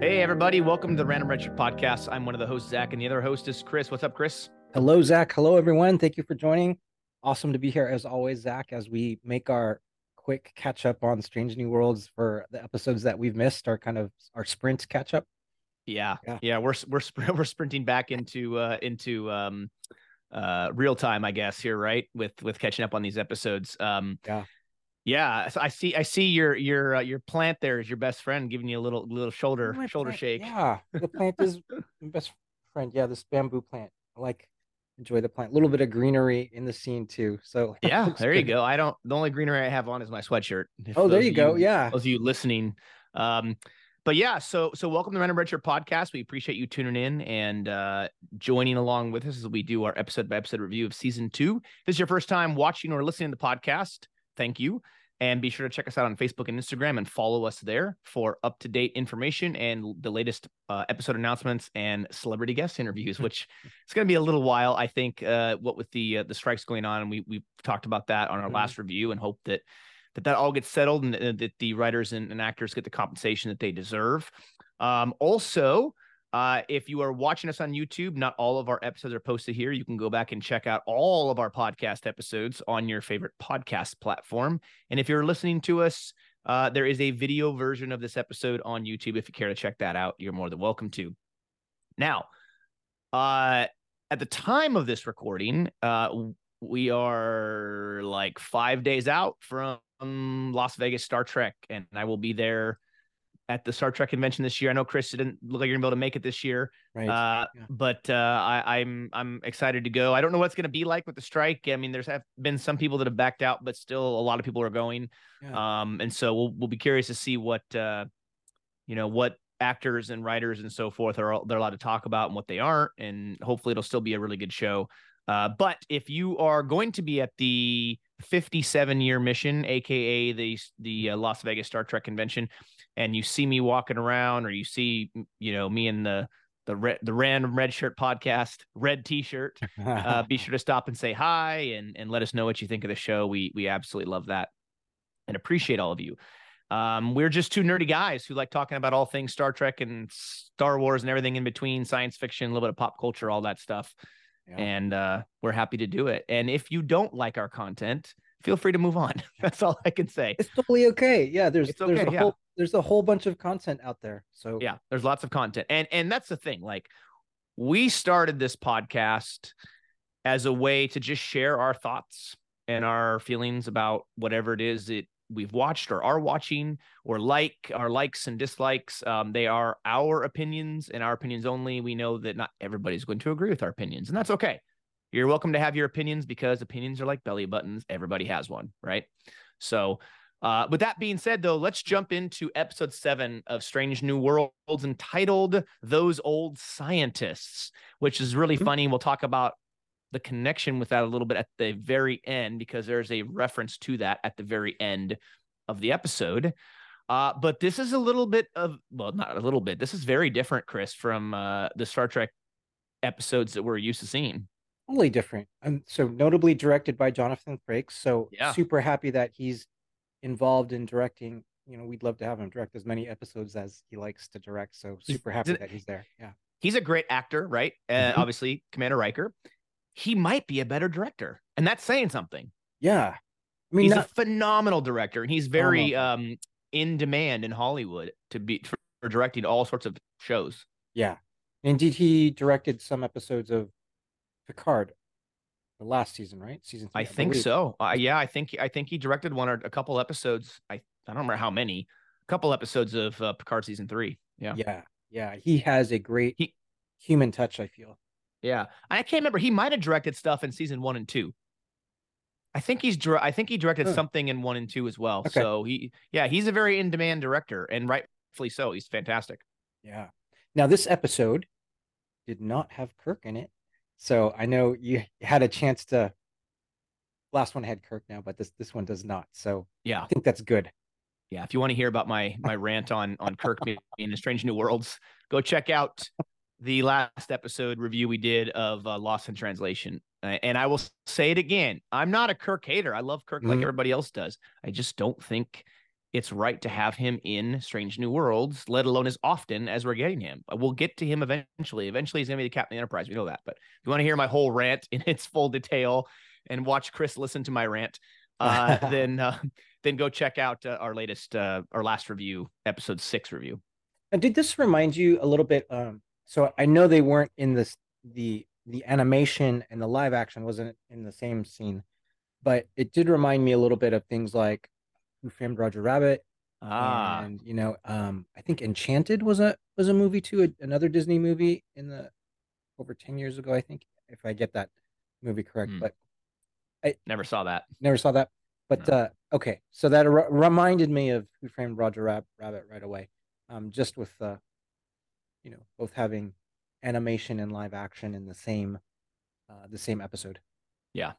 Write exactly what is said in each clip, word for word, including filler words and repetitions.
Hey, everybody. Welcome to the Random Redshirt Podcast. I'm one of the hosts, Zach, and the other host is Chris. What's up, Chris? Hello, Zach. Hello, everyone. Thank you for joining. Awesome to be here, as always, Zach, as we make our quick catch-up on Strange New Worlds for the episodes that we've missed, our kind of our sprint catch-up. Yeah. Yeah. Yeah, we're we're we're sprinting back into uh into um uh real time, I guess, here, right? With with catching up on these episodes. Um Yeah. Yeah, so I see I see your your uh, your plant there is your best friend giving you a little little shoulder oh, shoulder plant. shake. Yeah. The plant is my best friend. Yeah, this bamboo plant. I like enjoy the plant. A little bit of greenery in the scene too. So yeah, there you good. go. I don't the only greenery I have on is my sweatshirt. Oh, there you go. You, yeah. Those of you listening, um But yeah, so so welcome to the Random Redshirt Podcast. We appreciate you tuning in and uh, joining along with us as we do our episode-by-episode review of Season two. If this is your first time watching or listening to the podcast, thank you. And be sure to check us out on Facebook and Instagram and follow us there for up-to-date information and the latest uh, episode announcements and celebrity guest interviews, which it's going to be a little while, I think, uh, what with the uh, the strikes going on. And we, we talked about that on our mm-hmm. last review and hope that that that all gets settled and that the writers and, and actors get the compensation that they deserve. Um, also, uh, if you are watching us on YouTube, not all of our episodes are posted here. You can go back and check out all of our podcast episodes on your favorite podcast platform. And if you're listening to us, uh, there is a video version of this episode on YouTube. If you care to check that out, you're more than welcome to. Now, uh, at the time of this recording, uh, we are like five days out from Las Vegas Star Trek, and I will be there at the Star Trek convention this year. I know, Chris, it didn't look like you're gonna be able to make it this year, right? Uh, yeah. But uh, I, I'm I'm excited to go. I don't know what's gonna be like with the strike. I mean, there's have been some people that have backed out, but still a lot of people are going. Yeah. Um, and so we'll we'll be curious to see what uh, you know, what actors and writers and so forth are they're allowed to talk about and what they aren't, and hopefully it'll still be a really good show. Uh, but if you are going to be at the fifty-seven year mission, aka the the uh, Las Vegas Star Trek convention, and you see me walking around, or you see you know me in the the re the Random Redshirt Podcast red T-shirt, uh, be sure to stop and say hi and and let us know what you think of the show. We we absolutely love that and appreciate all of you. Um, we're just two nerdy guys who like talking about all things Star Trek and Star Wars and everything in between, science fiction, a little bit of pop culture, all that stuff. Yeah. And uh, we're happy to do it. And if you don't like our content, feel free to move on. That's all I can say. It's totally okay. Yeah, there's okay, there's, a yeah. Whole, there's a whole bunch of content out there. So yeah, there's lots of content. And and that's the thing. Like, we started this podcast as a way to just share our thoughts and our feelings about whatever it is that we've watched or are watching or like our likes and dislikes. Um, they are our opinions and our opinions only. We know that not everybody's going to agree with our opinions, and that's okay. You're welcome to have your opinions, because opinions are like belly buttons. Everybody has one, right? So uh, with that being said, though, let's jump into episode seven of Strange New Worlds, entitled Those Old Scientists, which is really mm-hmm. funny. We'll talk about the connection with that a little bit at the very end, because there's a reference to that at the very end of the episode. Uh, but this is a little bit of, well, not a little bit. This is very different, Chris, from uh, the Star Trek episodes that we're used to seeing. Totally different. And so notably directed by Jonathan Frakes. So yeah. Super happy that he's involved in directing. You know, we'd love to have him direct as many episodes as he likes to direct. So super happy that he's there. Yeah. He's a great actor, right? Uh, obviously, Commander Riker. He might be a better director, and that's saying something. Yeah. I mean, he's not a phenomenal director, and he's very um, in demand in Hollywood to be for directing all sorts of shows. Yeah. Indeed, he directed some episodes of Picard, the last season, right? Season three, I, I think believe. so. Uh, yeah, I think I think he directed one or a couple episodes. I, I don't remember how many. A couple episodes of uh, Picard season three. Yeah. Yeah. Yeah. He has a great he, human touch, I feel. Yeah, I can't remember. He might have directed stuff in season one and two. I think he's. I think he directed oh. something in one and two as well. Okay. So he, yeah, he's a very in-demand director, and rightfully so. He's fantastic. Yeah. Now this episode did not have Kirk in it, so I know you had a chance to. Last one had Kirk now, but this this one does not. So yeah, I think that's good. Yeah, if you want to hear about my my rant on on Kirk in the Strange New Worlds, go check out the last episode review we did of uh, Lost in Translation. Uh, and I will say it again. I'm not a Kirk hater. I love Kirk mm-hmm. like everybody else does. I just don't think it's right to have him in Strange New Worlds, let alone as often as we're getting him. We'll get to him eventually. Eventually, he's going to be the Captain of the Enterprise. We know that. But if you want to hear my whole rant in its full detail and watch Chris listen to my rant, uh, then uh, then go check out uh, our latest, uh, our last review, episode six review. And did this remind you a little bit? Um, so I know they weren't in this, the the animation and the live action wasn't in the same scene, but it did remind me a little bit of things like Who Framed Roger Rabbit, ah. and you know, um, I think Enchanted was a was a movie too, a, another Disney movie in the over ten years ago, I think, if I get that movie correct. Mm. But I never saw that. Never saw that. But no. uh, okay, so that re- reminded me of Who Framed Roger Rab- Rabbit right away, um, just with uh, you know, both having animation and live action in the same uh, the same episode. Yeah,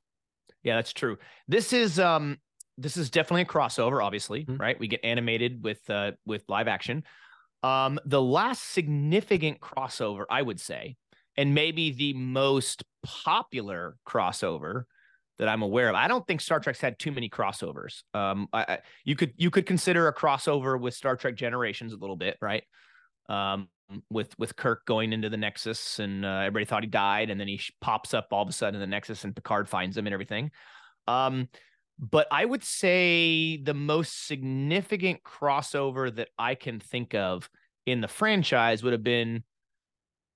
yeah, that's true. This is um. This is definitely a crossover, obviously, mm-hmm. right? We get animated with uh, with live action. Um, the last significant crossover, I would say, and maybe the most popular crossover that I'm aware of. I don't think Star Trek's had too many crossovers. Um, I, I, you could you could consider a crossover with Star Trek Generations a little bit, right? Um, with with Kirk going into the Nexus, and uh, everybody thought he died, and then he pops up all of a sudden in the Nexus, and Picard finds him and everything. Um, But I would say the most significant crossover that I can think of in the franchise would have been,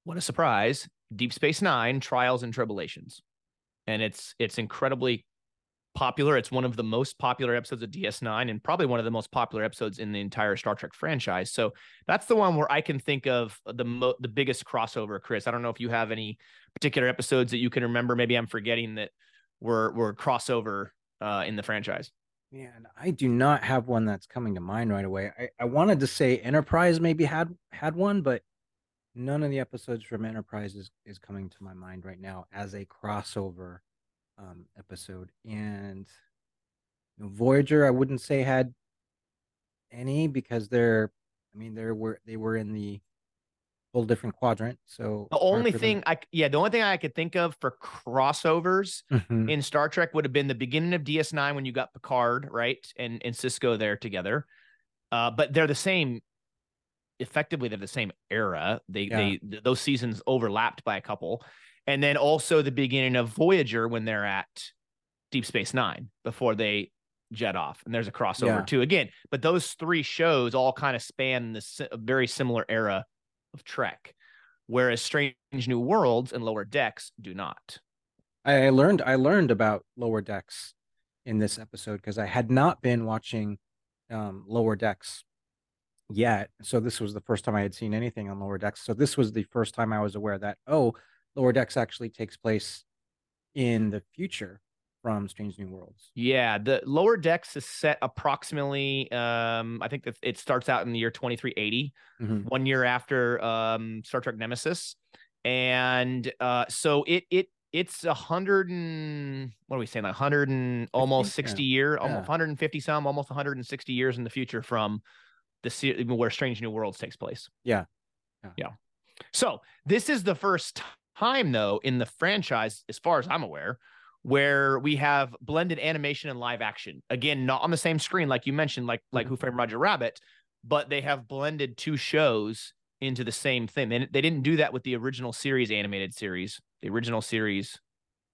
what a surprise, Deep Space Nine, Trials and Tribulations. And it's it's incredibly popular. It's one of the most popular episodes of D S nine and probably one of the most popular episodes in the entire Star Trek franchise. So that's the one where I can think of the mo- the biggest crossover, Chris. I don't know if you have any particular episodes that you can remember. Maybe I'm forgetting that were were crossover Uh, in the franchise. Man, I do not have one that's coming to mind right away. I, I wanted to say Enterprise maybe had had one, but none of the episodes from Enterprise is, is coming to my mind right now as a crossover um, episode. And you know, Voyager, I wouldn't say had any, because they're, I mean, they were they were in the whole different quadrant. So the only thing I yeah the only thing I could think of for crossovers mm-hmm. in Star Trek would have been the beginning of D S nine when you got Picard, right, and and Sisko there together, uh but they're the same, effectively they're the same era. They yeah. they th- those seasons overlapped by a couple, and then also the beginning of Voyager when they're at Deep Space Nine before they jet off, and there's a crossover yeah. too again. But those three shows all kind of span this very similar era of Trek, whereas Strange New Worlds and Lower Decks do not. I learned I learned about Lower Decks in this episode because I had not been watching um, Lower Decks yet. So this was the first time I had seen anything on Lower Decks. So this was the first time I was aware that, oh, Lower Decks actually takes place in the future from Strange New Worlds. Yeah, the Lower Decks is set approximately, um, I think that it starts out in the year twenty-three eighty, mm-hmm. one year after um, Star Trek Nemesis, and uh, so it it it's a hundred and what are we saying, like hundred and almost think, sixty yeah. year, almost yeah. one hundred fifty some, almost one hundred sixty years in the future from the se- where Strange New Worlds takes place. Yeah, yeah. yeah. So this is the first time though in the franchise, as far as I'm aware, where we have blended animation and live action. Again, not on the same screen, like you mentioned, like like Who Framed Roger Rabbit, but they have blended two shows into the same thing. And they didn't do that with the original series animated series. The original series,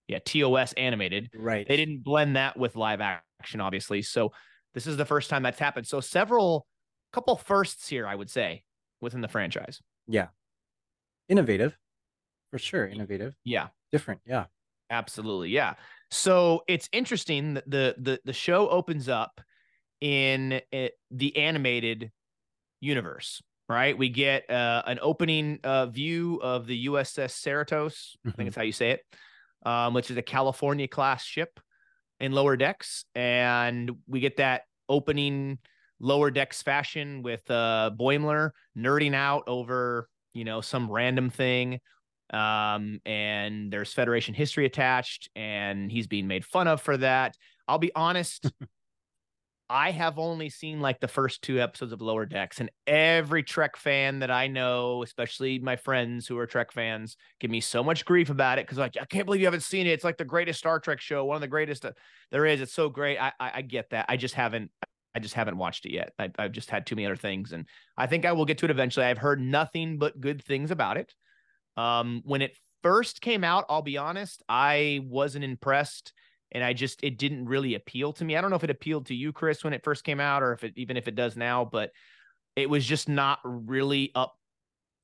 yeah, T O S animated. Right. They didn't blend that with live action, obviously. So this is the first time that's happened. So several, couple firsts here, I would say, within the franchise. Yeah. Innovative, for sure, innovative. Yeah. Different, yeah. Absolutely. Yeah. So it's interesting that the, the, the show opens up in it, the animated universe, right? We get uh, an opening uh, view of the U S S Cerritos. I think mm-hmm. that's how you say it, um, which is a California class ship in Lower Decks. And we get that opening Lower Decks fashion with uh, Boimler nerding out over, you know, some random thing. Um, and there's Federation history attached, and he's being made fun of for that. I'll be honest. I have only seen like the first two episodes of Lower Decks, and every Trek fan that I know, especially my friends who are Trek fans, give me so much grief about it. Cause like, I can't believe you haven't seen it. It's like the greatest Star Trek show. One of the greatest uh, there is. It's so great. I, I, I get that. I just haven't, I just haven't watched it yet. I, I've just had too many other things, and I think I will get to it eventually. I've heard nothing but good things about it. Um, when it first came out, I'll be honest, I wasn't impressed, and I just, it didn't really appeal to me. I don't know if it appealed to you, Chris, when it first came out, or if it, even if it does now, but it was just not really up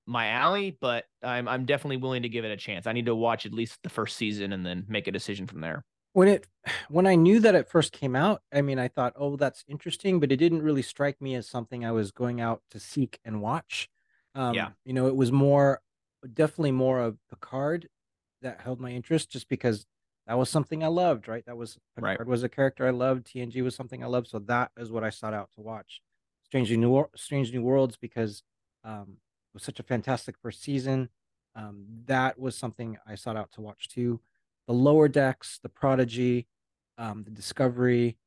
my alley, but I'm, I'm definitely willing to give it a chance. I need to watch at least the first season and then make a decision from there. When it, when I knew that it first came out, I mean, I thought, oh, that's interesting, but it didn't really strike me as something I was going out to seek and watch. Um, yeah. You know, it was more, definitely more of Picard that held my interest, just because that was something I loved, right? That was, Picard right. was a character I loved. T N G was something I loved. So that is what I sought out to watch. Strange New, New Strange New Worlds, because um, it was such a fantastic first season. Um, that was something I sought out to watch too. The Lower Decks, the Prodigy, um, the Discovery.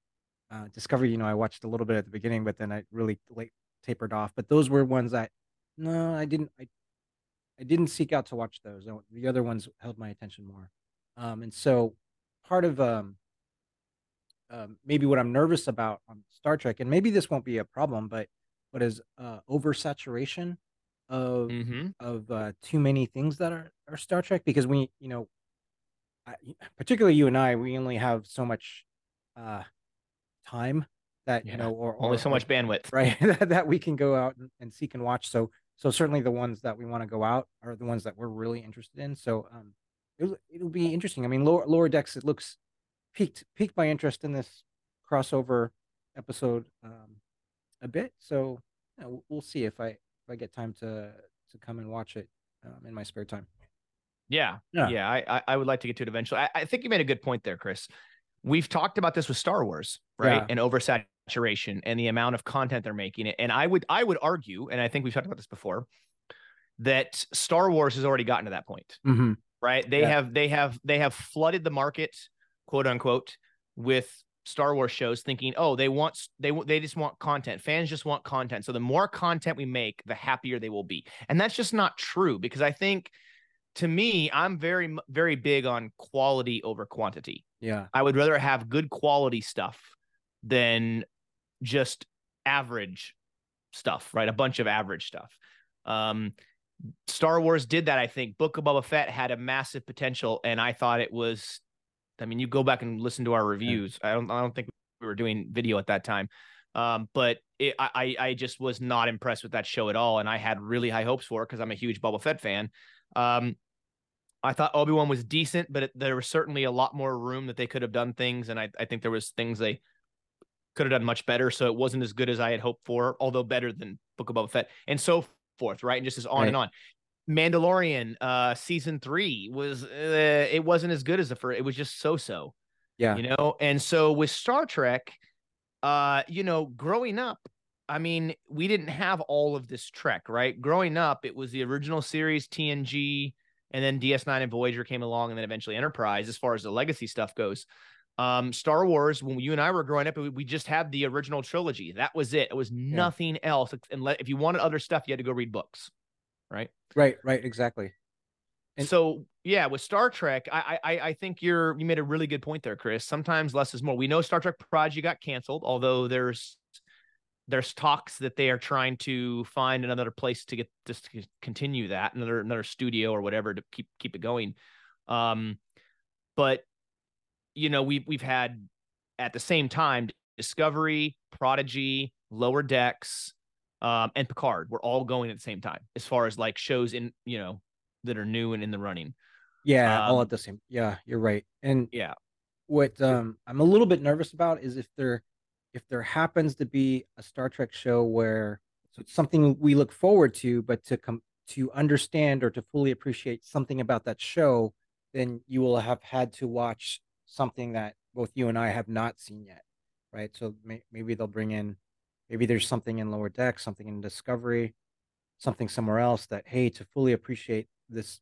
Uh, Discovery, you know, I watched a little bit at the beginning, but then I really late tapered off. But those were ones that, no, I didn't. I, I didn't seek out to watch those. The other ones held my attention more. Um, and so part of um, um, maybe what I'm nervous about on Star Trek, and maybe this won't be a problem, but what is uh, oversaturation of mm-hmm. of uh, too many things that are, are Star Trek? Because we, you know, I, particularly you and I, we only have so much uh, time that, yeah. you know, or, or only so or, much bandwidth, right? that we can go out and, and seek and watch. So, so certainly the ones that we want to go out are the ones that we're really interested in. So um, it'll, it'll be interesting. I mean, Lower, Lower Decks, it looks piqued, piqued my interest in this crossover episode um, a bit. So you know, we'll see if I, if I get time to, to come and watch it um, in my spare time. Yeah, yeah, yeah. I I would like to get to it eventually. I, I think you made a good point there, Chris. We've talked about this with Star Wars, right? Yeah. And oversaturation and the amount of content they're making. And I would I would argue, and I think we've talked about this before, that Star Wars has already gotten to that point, mm-hmm. right? They yeah. have they have they have flooded the market, quote unquote, with Star Wars shows, thinking, oh, they want they they just want content. Fans just want content. So the more content we make, the happier they will be. And that's just not true, because I think, to me, I'm very, very big on quality over quantity. Yeah. I would rather have good quality stuff than just average stuff, right? A bunch of average stuff. Um, Star Wars did that, I think. Book of Boba Fett had a massive potential, and I thought it was, I mean, you go back and listen to our reviews. Yeah. I don't I don't think we were doing video at that time. Um, but it, I, I just was not impressed with that show at all, and I had really high hopes for it because I'm a huge Boba Fett fan. Um, I thought Obi-Wan was decent, but it, there was certainly a lot more room that they could have done things. And I, I think there was things they could have done much better. So it wasn't as good as I had hoped for, although better than Book of Boba Fett and so forth. Right. And just as on right. and on. Mandalorian, uh, season three was, uh, it wasn't as good as the first. It was just so-so, yeah, you know? And so with Star Trek, uh, you know, growing up, I mean, we didn't have all of this Trek, right? Growing up, it was the original series, T N G, and then D S nine and Voyager came along, and then eventually Enterprise, as far as the legacy stuff goes. Um, Star Wars, when you and I were growing up, we just had the original trilogy. That was it. It was nothing yeah. else. And if you wanted other stuff, you had to go read books, right? Right, right, exactly. And so, yeah, with Star Trek, I, I, I think you're you made a really good point there, Chris. Sometimes less is more. We know Star Trek Prodigy got canceled, although there's There's talks that they are trying to find another place to get just to continue that, another another studio or whatever to keep keep it going. Um, but you know, we we've had at the same time Discovery, Prodigy, Lower Decks, um, and Picard were all going at the same time as far as like shows in you know that are new and in the running. Yeah, um, all at the same. Yeah, you're right. And yeah, what um, I'm a little bit nervous about is if they're if there happens to be a Star Trek show where so it's something we look forward to, but to come to understand or to fully appreciate something about that show, then you will have had to watch something that both you and I have not seen yet. Right. So may, maybe they'll bring in, maybe there's something in Lower Decks, something in Discovery, something somewhere else that, hey, to fully appreciate this,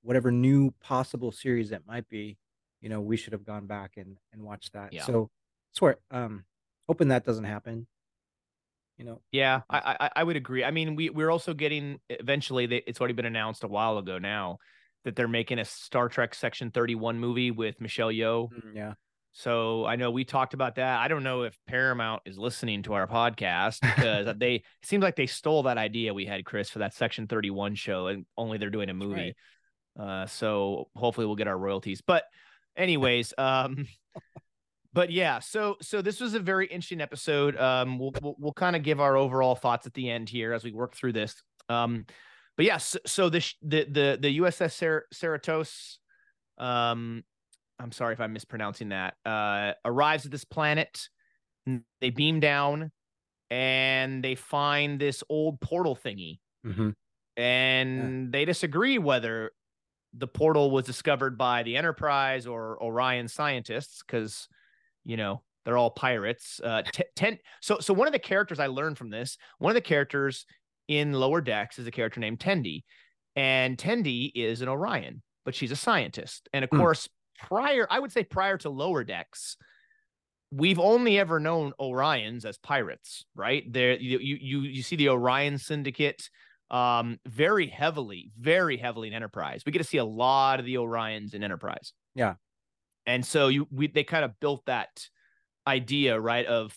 whatever new possible series it might be, you know, we should have gone back and, and watched that. Yeah. So I swear, um, hoping that doesn't happen, you know. Yeah, I, I I would agree. I mean, we we're also getting eventually. They, it's already been announced a while ago now that they're making a Star Trek Section thirty-one movie with Michelle Yeoh. Yeah. So I know we talked about that. I don't know if Paramount is listening to our podcast, because they it seems like they stole that idea we had, Chris, for that Section thirty-one show, and only they're doing a movie. Right. Uh, so hopefully we'll get our royalties. But anyways, um, but yeah, so so this was a very interesting episode. Um, we'll we'll, we'll kind of give our overall thoughts at the end here as we work through this. Um, but yes, yeah, so, so the the the the U S S Cer- Cerritos, um. I'm sorry if I'm mispronouncing that, uh, arrives at this planet. They beam down and they find this old portal thingy. Mm-hmm. And yeah. they disagree whether the portal was discovered by the Enterprise or Orion scientists, because, you know, they're all pirates. Uh, t- ten- so, so one of the characters I learned from this, one of the characters in Lower Decks is a character named Tendi. And Tendi is an Orion, but she's a scientist. And of mm. course, prior, I would say prior to Lower Decks, we've only ever known Orions as pirates, right? There, you you you see the Orion Syndicate, um, very heavily, very heavily in Enterprise. We get to see a lot of the Orions in Enterprise. Yeah, and so you we they kind of built that idea, right? Of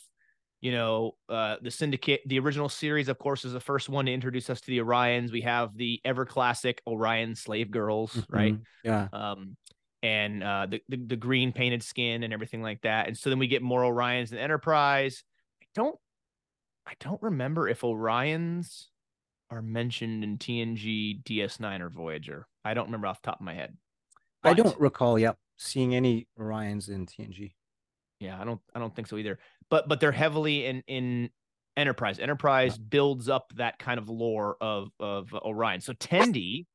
you know, uh, the Syndicate, the original series, of course, is the first one to introduce us to the Orions. We have the ever classic Orion slave girls, mm-hmm. right? Yeah. Um, and uh, the, the the green painted skin and everything like that. And so then we get more Orions and Enterprise. I don't I don't remember if Orions are mentioned in T N G, D S nine, or Voyager. I don't remember off the top of my head. But I don't recall, yep, seeing any Orions in T N G. Yeah, I don't I don't think so either. But but they're heavily in in Enterprise. Enterprise yeah. builds up that kind of lore of of Orion. So Tendi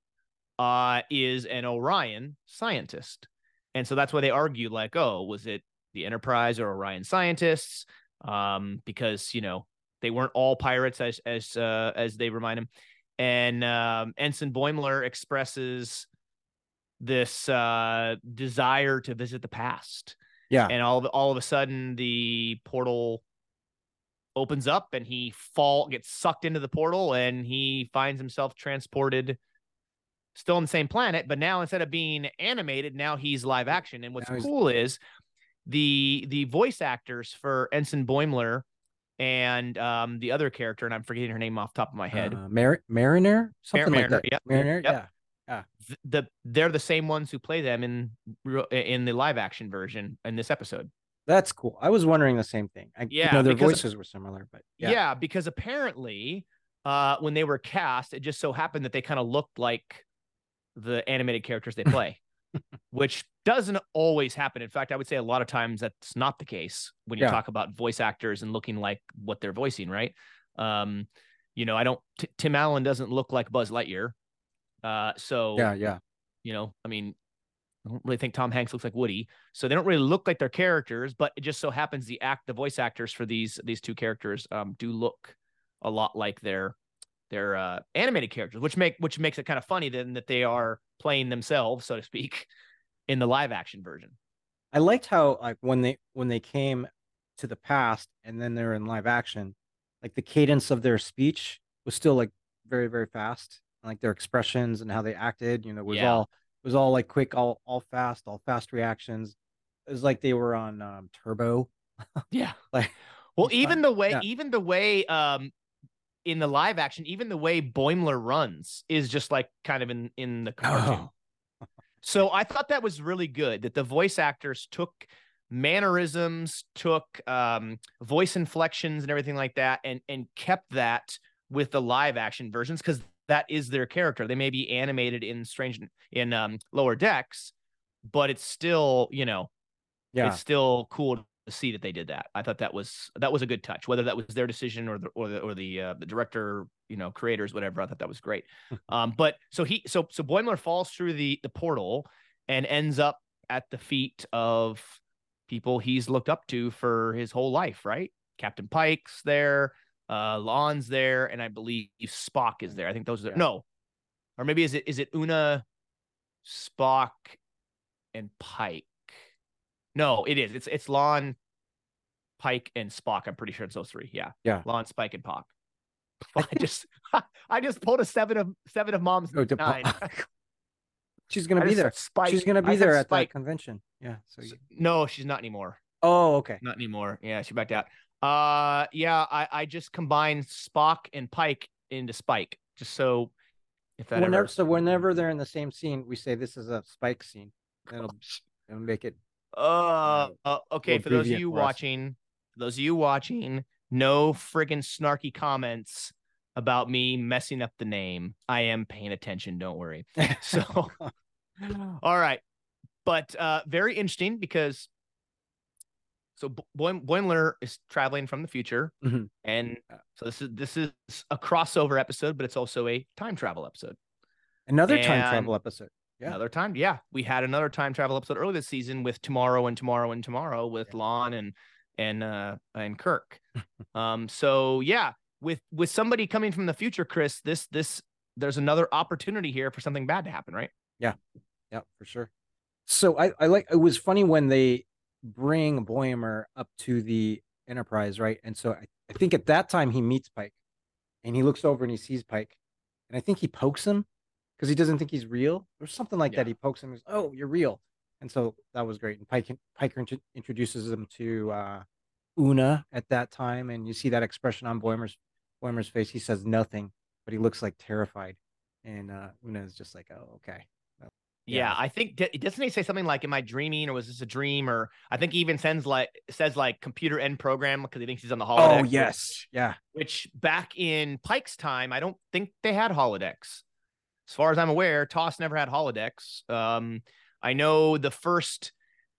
Uh, is an Orion scientist. And so that's why they argue, like, oh, was it the Enterprise or Orion scientists? Um, because, you know, they weren't all pirates, as as uh, as they remind him. And um, Ensign Boimler expresses this uh, desire to visit the past. Yeah. And all of, all of a sudden, the portal opens up and he fall gets sucked into the portal and he finds himself transported still on the same planet, but now instead of being animated, now he's live action. And what's cool is the the voice actors for Ensign Boimler and um, the other character, and I'm forgetting her name off the top of my head. Uh, Mar- Mariner? Something Mar- like Mariner, that. Yep. Mariner? Yep. Yeah. yeah. The, the, they're the same ones who play them in in the live action version in this episode. That's cool. I was wondering the same thing. I, yeah. You know, their because, voices were similar, but yeah. Yeah, because apparently uh, when they were cast, it just so happened that they kind of looked like the animated characters they play, which doesn't always happen. In fact, I would say a lot of times that's not the case when you yeah. talk about voice actors and looking like what they're voicing, right? Um, you know, I don't, T- Tim Allen doesn't look like Buzz Lightyear. Uh, so, yeah, yeah. you know, I mean, I don't really think Tom Hanks looks like Woody. So they don't really look like their characters, but it just so happens the act, the voice actors for these, these two characters um, do look a lot like their They're uh, animated characters, which make which makes it kind of funny then that they are playing themselves, so to speak, in the live action version. I liked how like when they when they came to the past and then they're in live action, like the cadence of their speech was still like very, very fast. And, like their expressions and how they acted, you know, was yeah. all was all like quick, all all fast, all fast reactions. It was like they were on um, turbo. Yeah. Like well, even fun. the way yeah. even the way um in the live action, even the way Boimler runs is just like kind of in, in the cartoon. Oh. So I thought that was really good that the voice actors took mannerisms, took um, voice inflections and everything like that, and, and kept that with the live action versions because that is their character. They may be animated in strange in um, Lower Decks, but it's still, you know, yeah. it's still cool see that they did that. I thought that was that was a good touch, whether that was their decision or the or the or the uh, the director, you know, creators, whatever. I thought that was great. Um, but so he so so Boimler falls through the the portal and ends up at the feet of people he's looked up to for his whole life, right? Captain Pike's there, uh, Lon's there, and I believe Spock is there. I think those are yeah. no, or maybe is it is it Una, Spock, and Pike. No, it is. It's it's Lon, Pike, and Spock. I'm pretty sure it's those three. Yeah, yeah. Lon, Spike, and Pock. I just I just pulled a seven of seven of mom's oh, nine. She's gonna I be there. She's gonna be I there at Spike. That convention. Yeah. So, so no, she's not anymore. Oh, okay. Not anymore. Yeah, she backed out. Uh, yeah. I I just combined Spock and Pike into Spike, just so if that whenever, ever... so whenever they're in the same scene, we say this is a Spike scene. It'll it'll make it. Uh, uh okay. For those of you watching, for those of you watching, no friggin' snarky comments about me messing up the name. I am paying attention. Don't worry. So, all right. But uh, very interesting because so Boimler is traveling from the future. Mm-hmm. And so this is, this is a crossover episode, but it's also a time travel episode. Another and time travel episode. Yeah. Another time. Yeah. We had another time travel episode earlier this season with Tomorrow and Tomorrow and Tomorrow with yeah. Lon and, and, uh, and Kirk. um. So yeah. With with somebody coming from the future, Chris, this this there's another opportunity here for something bad to happen, right? Yeah, yeah, for sure. So I, I like it was funny when they bring Boimler up to the Enterprise, right? And so I, I think at that time he meets Pike, and he looks over and he sees Pike, and I think he pokes him because he doesn't think he's real or something like yeah. that. He pokes him, and goes, "Oh, you're real," and so that was great. And Pike Pike int- introduces him to uh, Una at that time, and you see that expression on Boimler's. Boimler's face. He says nothing, but he looks like terrified, and uh, Una is just like, "Oh, okay." Yeah, yeah I think doesn't he say something like, "Am I dreaming, or was this a dream?" Or I think he even sends like says like computer end program because he thinks he's on the holodeck. Oh yes, which, yeah. Which back in Pike's time, I don't think they had holodecks. As far as I'm aware, T O S never had holodecks. Um, I know the first.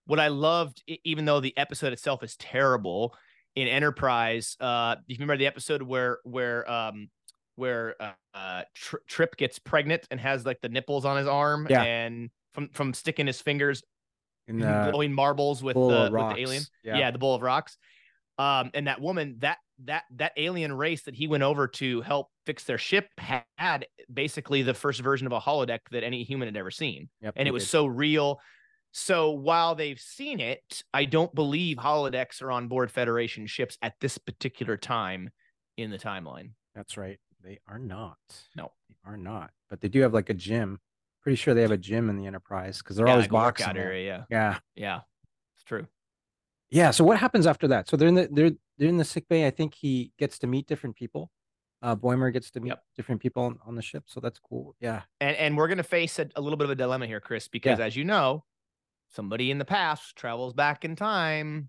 What I loved, even though the episode itself is terrible. In Enterprise, uh, you remember the episode where where um, where uh, uh, Tri- Trip gets pregnant and has like the nipples on his arm, yeah. and from from sticking his fingers and uh, blowing marbles with the, with the alien, yeah. yeah, the bowl of rocks, um, and that woman that that that alien race that he went over to help fix their ship had basically the first version of a holodeck that any human had ever seen, yep, and it was did. so real. So while they've seen it, I don't believe holodecks are on board Federation ships at this particular time in the timeline. That's right. They are not. No, they are not. But they do have like a gym. Pretty sure they have a gym in the Enterprise because they're yeah, always like boxing. Workout area, yeah. Yeah. Yeah. It's true. Yeah. So what happens after that? So they're in the they're they're in the sick bay. I think he gets to meet different people. Uh, Boimler gets to meet yep. different people on, on the ship. So that's cool. Yeah. And and we're gonna face a, a little bit of a dilemma here, Chris, because yeah. as you know. Somebody in the past travels back in time.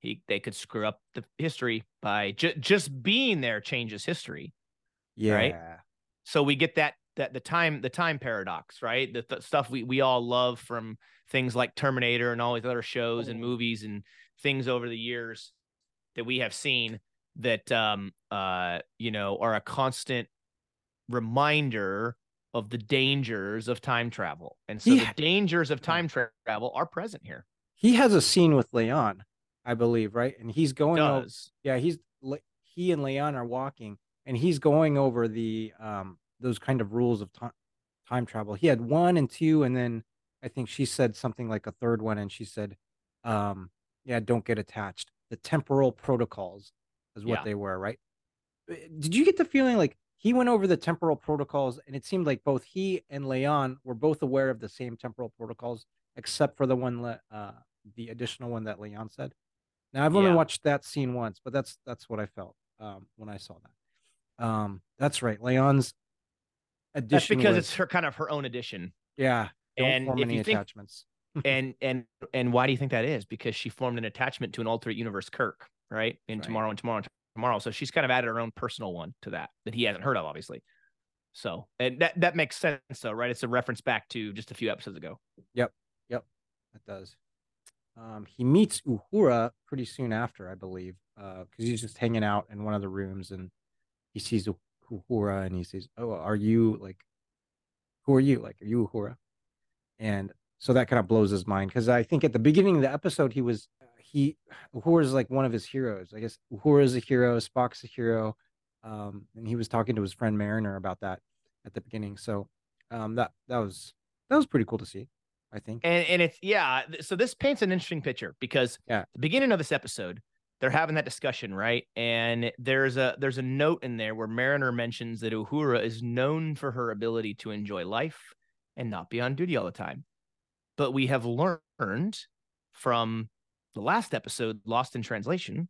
He they could screw up the history by ju- just being there changes history. Yeah. Right? So we get that that the time the time paradox, right? The, the stuff we we all love from things like Terminator and all these other shows and movies and things over the years that we have seen that um uh you know are a constant reminder of the dangers of time travel. And so yeah. the dangers of time tra- travel are present here. He has a scene with Leon, I believe, right? And he's going over, yeah, he's he and Leon are walking and he's going over the um those kind of rules of time time travel. He had one and two and then I think she said something like a third one and she said um yeah, don't get attached. The temporal protocols is what yeah. they were, right? Did you get the feeling like he went over the temporal protocols, and it seemed like both he and Leon were both aware of the same temporal protocols, except for the one, le- uh, the additional one that Leon said. Now, I've only yeah. watched that scene once, but that's that's what I felt um, when I saw that. Um, that's right, Leon's addition. That's because was, it's her kind of her own addition. Yeah, don't and form if any you attachments. Think, and and and why do you think that is? Because she formed an attachment to an alternate universe, Kirk, right? In right. Tomorrow and Tomorrow and Tomorrow. Tomorrow, so she's kind of added her own personal one to that that he hasn't heard of, obviously. So, and that that makes sense, though, right? It's a reference back to just a few episodes ago. Yep, yep, it does. Um, he meets Uhura pretty soon after, I believe, because uh, he's just hanging out in one of the rooms, and he sees Uhura, and he says, "Oh, are you like, who are you? Like, are you Uhura?" And so that kind of blows his mind because I think at the beginning of the episode he was. He Uhura is like one of his heroes. I guess Uhura is a hero, Spock's a hero. Um, and he was talking to his friend Mariner about that at the beginning. So um, that that was that was pretty cool to see, I think. And and it's yeah, so this paints an interesting picture because yeah. at the beginning of this episode, they're having that discussion, right? And there's a there's a note in there where Mariner mentions that Uhura is known for her ability to enjoy life and not be on duty all the time. But we have learned from the last episode, Lost in Translation,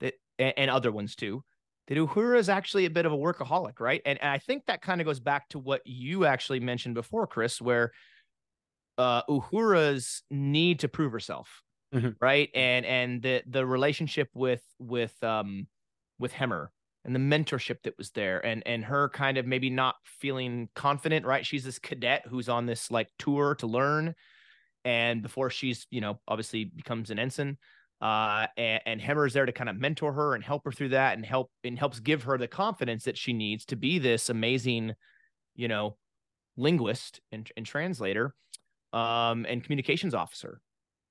that and other ones too, that Uhura is actually a bit of a workaholic, right? And, and I think that kind of goes back to what you actually mentioned before, Chris, where uh, Uhura's need to prove herself, mm-hmm. right? And and the the relationship with with um with Hemmer and the mentorship that was there, and and her kind of maybe not feeling confident, right? She's this cadet who's on this like tour to learn, and before she's, you know, obviously becomes an ensign. Uh, and, and Hemmer's there to kind of mentor her and help her through that, and help and helps give her the confidence that she needs to be this amazing, you know, linguist and, and translator, um, and communications officer.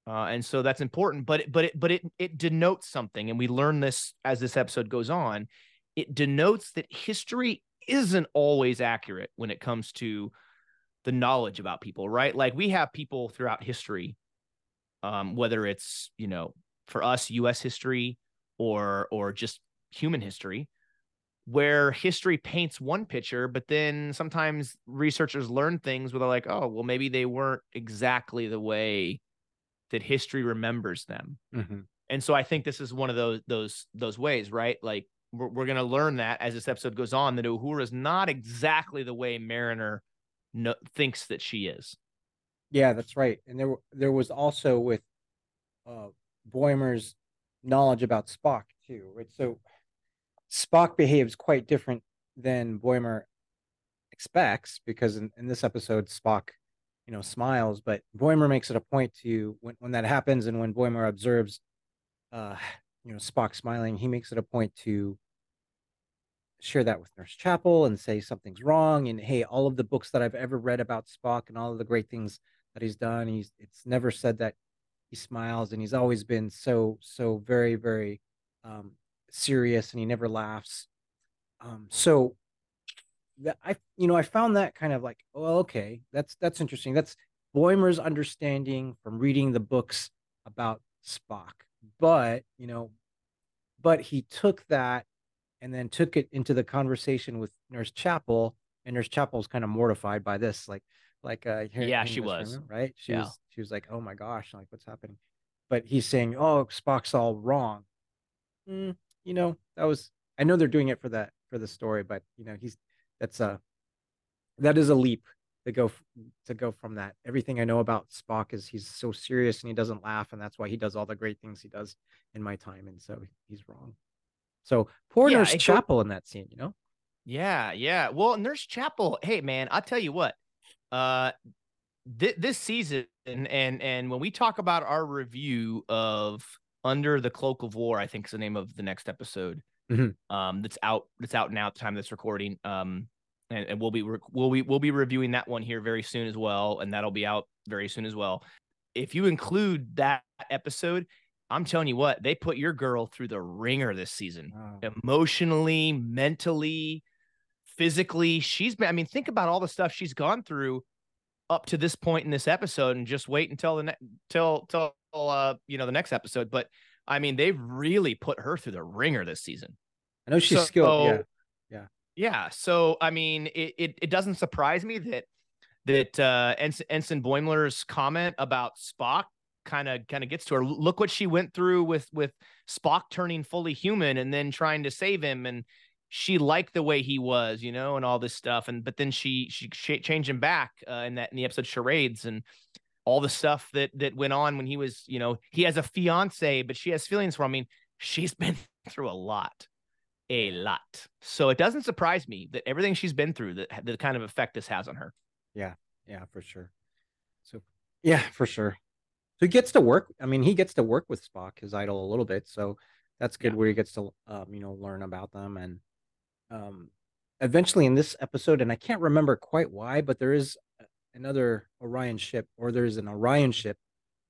Uh, and so that's important, but it, but it, but it, it denotes something. And we learn this as this episode goes on. It denotes that history isn't always accurate when it comes to the knowledge about people, right? Like we have people throughout history, um, whether it's, you know, for us, U S history or or just human history, where history paints one picture, but then sometimes researchers learn things where they're like, oh, well, maybe they weren't exactly the way that history remembers them. Mm-hmm. And so I think this is one of those those those ways, right? Like we're, we're going to learn that as this episode goes on, that Uhura is not exactly the way Mariner no- thinks that she is. Yeah, that's right. And there there was also with uh Boimler's knowledge about Spock too, right? So Spock behaves quite different than Boimler expects, because in, in this episode, Spock, you know, smiles, but Boimler makes it a point to, when, when that happens, and when Boimler observes, uh, you know, Spock smiling, he makes it a point to share that with Nurse Chapel and say something's wrong. And hey, all of the books that I've ever read about Spock and all of the great things that he's done, he's it's never said that. He smiles, and he's always been so, so very, very um, serious, and he never laughs. Um, so that I, you know, I found that kind of like, oh, okay, that's, that's interesting. That's Boimler's understanding from reading the books about Spock, but, you know, but he took that and then took it into the conversation with Nurse Chapel, and Nurse Chapel's kind of mortified by this. Like, Like uh her, yeah, she was room, right. She yeah. was she was like, oh my gosh, like what's happening? But he's saying, oh, Spock's all wrong. Mm, you know, that was I know they're doing it for that for the story, but you know, he's that's a that is a leap to go to go from that. Everything I know about Spock is he's so serious and he doesn't laugh, and that's why he does all the great things he does in my time, and so he's wrong. So poor yeah, Nurse Chapel could... in that scene, you know? Yeah, yeah. Well, Nurse Chapel, hey man, I'll tell you what. Uh, th- this season, and, and and when we talk about our review of Under the Cloak of War, I think is the name of the next episode. Mm-hmm. Um, that's out. That's out now. At the time that's recording. Um, and, and we'll be re- we'll be we'll be reviewing that one here very soon as well, and that'll be out very soon as well. If you include that episode, I'm telling you what, they put your girl through the ringer this season, wow. emotionally, mentally. Physically, she's been, I mean, think about all the stuff she's gone through up to this point in this episode, and just wait until the next, till, till, uh, you know, the next episode. But I mean, they've really put her through the ringer this season. I know she's so, skilled. Yeah. Yeah. Yeah. So, I mean, it, it, it doesn't surprise me that, that, uh, Ens- Ensign Boimler's comment about Spock kind of, kind of gets to her. Look what she went through with, with Spock turning fully human and then trying to save him. And, she liked the way he was, you know, and all this stuff. And, but then she, she, she changed him back uh, in that, in the episode Charades, and all the stuff that, that went on when he was, you know, he has a fiance, but she has feelings for him. I mean, she's been through a lot, a lot. So it doesn't surprise me that everything she's been through, that the kind of effect this has on her. Yeah. Yeah, for sure. So yeah, for sure. So he gets to work. I mean, he gets to work with Spock, his idol, a little bit. So that's good yeah. where he gets to, um, you know, learn about them. And, Um, eventually in this episode, and I can't remember quite why, but there is another Orion ship, or there's an Orion ship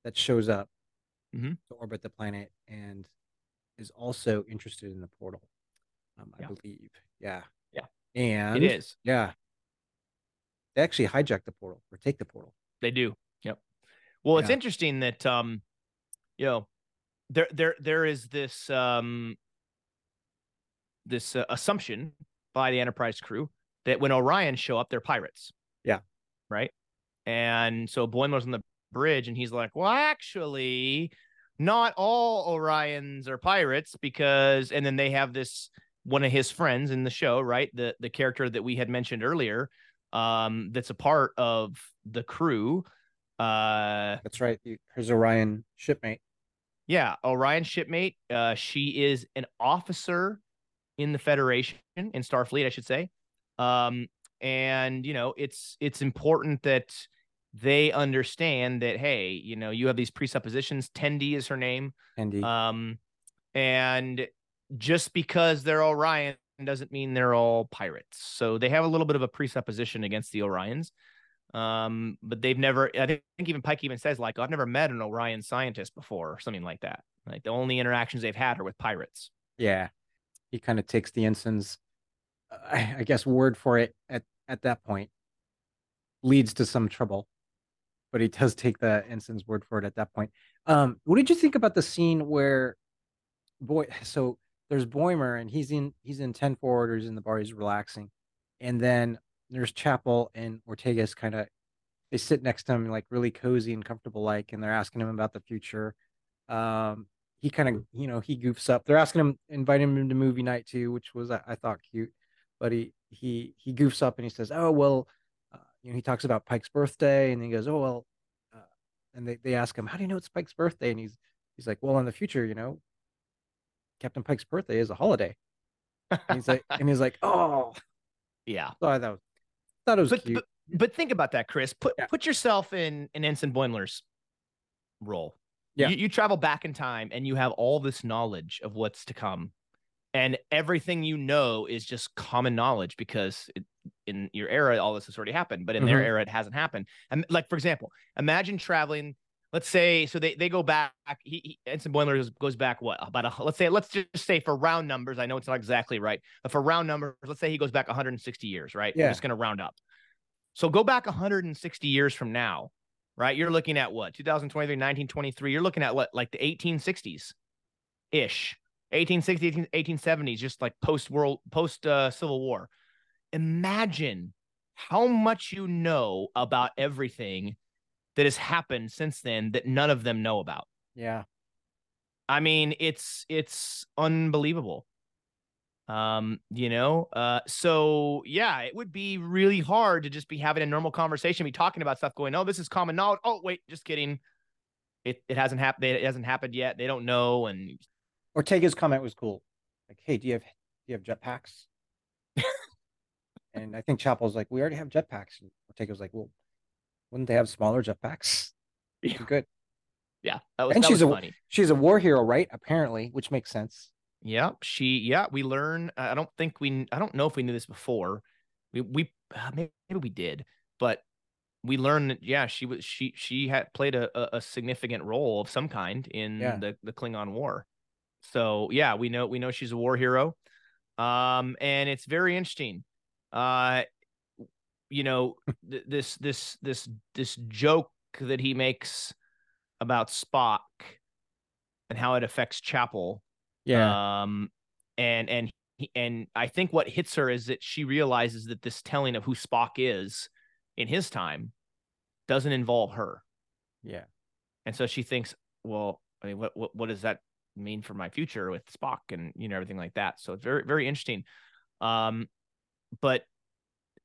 that shows up mm-hmm. to orbit the planet and is also interested in the portal. Um, I yeah. believe, yeah, yeah, and it is, yeah. They actually hijack the portal or take the portal. They do. Yep. Well, yeah. It's interesting that um, you know, there there there is this um. this uh, assumption by the Enterprise crew that when Orion show up, they're pirates. Yeah. Right. And so Boimler's on the bridge, and he's like, well, actually, not all Orions are pirates, because, and then they have this, one of his friends in the show, right, the the character that we had mentioned earlier, um, that's a part of the crew. Uh, that's right. Here's Orion shipmate. Yeah, Orion shipmate. Uh, she is an officer in the Federation, in Starfleet, I should say. Um, and, you know, it's it's important that they understand that, hey, you know, you have these presuppositions. Tendi is her name. Tendi. Um, and just because they're Orion doesn't mean they're all pirates. So they have a little bit of a presupposition against the Orions. Um, but they've never, I think even Pike even says, like, I've never met an Orion scientist before, or something like that. Like, the only interactions they've had are with pirates. Yeah. He kind of takes the ensign's, uh, I guess, word for it at, at that point. Leads to some trouble, but he does take the ensign's word for it at that point. Um, what did you think about the scene where, boy, so there's Boimler, and he's in, he's in ten forwarders in the bar, he's relaxing. And then Nurse Chapel and Ortegas kind of, they sit next to him, like really cozy and comfortable, like, and they're asking him about the future. Um, he kind of, you know, he goofs up. They're asking him, inviting him to movie night too, which was, I, I thought, cute. But he, he, he goofs up and he says, oh, well, uh, you know, he talks about Pike's birthday, and he goes, oh, well, uh, and they, they ask him, how do you know it's Pike's birthday? And he's, he's like, well, in the future, you know, Captain Pike's birthday is a holiday. And he's like, and he's like, oh, yeah. So I thought was, thought it was but, cute. But, but think about that, Chris. Put yeah. put yourself in in Ensign Boimler's role. Yeah, you, you travel back in time, and you have all this knowledge of what's to come, and everything you know is just common knowledge because it, in your era, all this has already happened. But in mm-hmm. their era, it hasn't happened. And like, for example, imagine traveling. Let's say, so they, they go back, he, he, Ensign Boimler goes back, what, about, a, let's say, let's just say for round numbers, I know it's not exactly right, but for round numbers, let's say he goes back one hundred sixty years, right? Yeah. I'm just going to round up. So go back one hundred sixty years from now, right? You're looking at what, two thousand twenty-three, nineteen twenty-three, you're looking at what, like the eighteen sixties-ish, eighteen sixties, eighteen seventies, just like post-world, post-Civil uh, War. Imagine how much you know about everything that has happened since then that none of them know about. Yeah. I mean, it's, it's unbelievable. Um, you know, uh, so yeah, it would be really hard to just be having a normal conversation, be talking about stuff going, oh, this is common knowledge. Oh, wait, just kidding. It, it hasn't happened. It hasn't happened yet. They don't know. And Ortega's comment was cool. Like, hey, do you have, do you have jetpacks? And I think Chapel's like, we already have jetpacks. And Ortega's like, well, wouldn't they have smaller jetpacks? Yeah. Good. Yeah. That was, and that she's was a, funny. She's a war hero, right? Apparently, which makes sense. Yeah. She, yeah, we learn. I don't think we, I don't know if we knew this before. We, we, maybe we did, but we learned that, yeah, she was, she, she had played a, a significant role of some kind in yeah. the, the Klingon War. So, yeah, we know, we know she's a war hero. Um, and it's very interesting. Uh, You know, th this this this this joke that he makes about Spock and how it affects Chapel. Yeah. Um, and and he, and I think what hits her is that she realizes that this telling of who Spock is in his time doesn't involve her. Yeah. And so she thinks, well, I mean, what what what does that mean for my future with Spock and, you know, everything like that? So it's very, very interesting. Um, but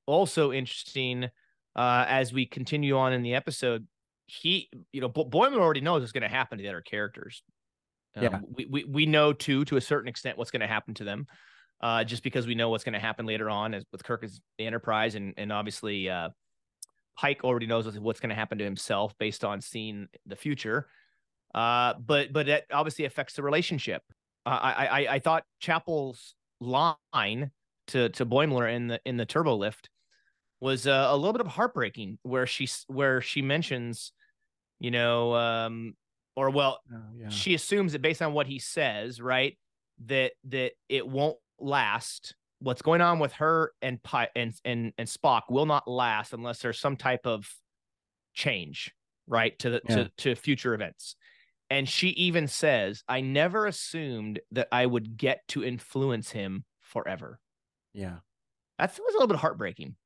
also interesting, uh, as we continue on in the episode, he, you know, Bo Boimler already knows what's going to happen to the other characters. Um, yeah. we, we, we know too, to a certain extent, what's going to happen to them, uh, just because we know what's going to happen later on as with Kirk as the Enterprise. And, and obviously, uh, Pike already knows what's going to happen to himself based on seeing the future. Uh, but, but that obviously affects the relationship. Uh, I, I, I thought Chapel's line to, to Boimler in the, in the turbo lift was uh, a little bit of heartbreaking, where she where she mentions, you know, um, or well, oh, yeah. she assumes that based on what he says, right, that that it won't last. What's going on with her and Pi and and and Spock will not last unless there's some type of change, right, to the yeah. to, to future events. And she even says, "I never assumed that I would get to influence him forever." Yeah, that was a little bit heartbreaking.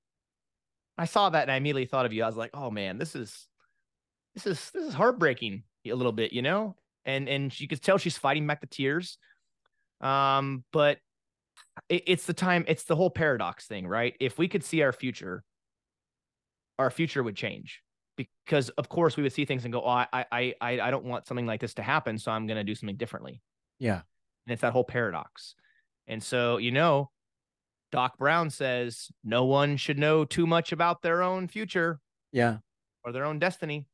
I saw that and I immediately thought of you. I was like, oh man, this is this is this is heartbreaking a little bit, you know? And and you could tell she's fighting back the tears. Um, but it, it's the time, it's the whole paradox thing, right? If we could see our future, our future would change. Because of course we would see things and go, oh, I I I I don't want something like this to happen, so I'm gonna do something differently. Yeah. And it's that whole paradox. And so, you know, Doc Brown says no one should know too much about their own future, yeah, or their own destiny.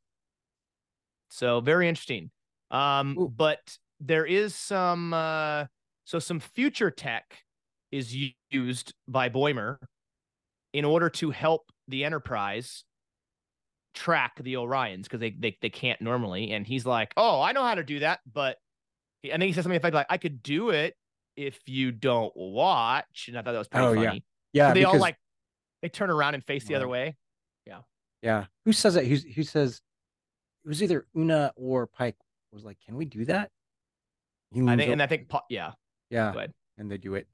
So very interesting. Um, Ooh. But there is some, uh, so some future tech is used by Boimler in order to help the Enterprise track the Orions, because they, they they can't normally. And he's like, oh, I know how to do that, but I think he says something like, I could do it if you don't watch. And I thought that was pretty oh, funny. Yeah. Yeah. So they because, all like, they turn around and face the yeah. other way. Yeah. Yeah. Who says that? Who, who says, it was either Una or Pike was like, can we do that? I think, and I think, yeah. Yeah. Go ahead. And they do it.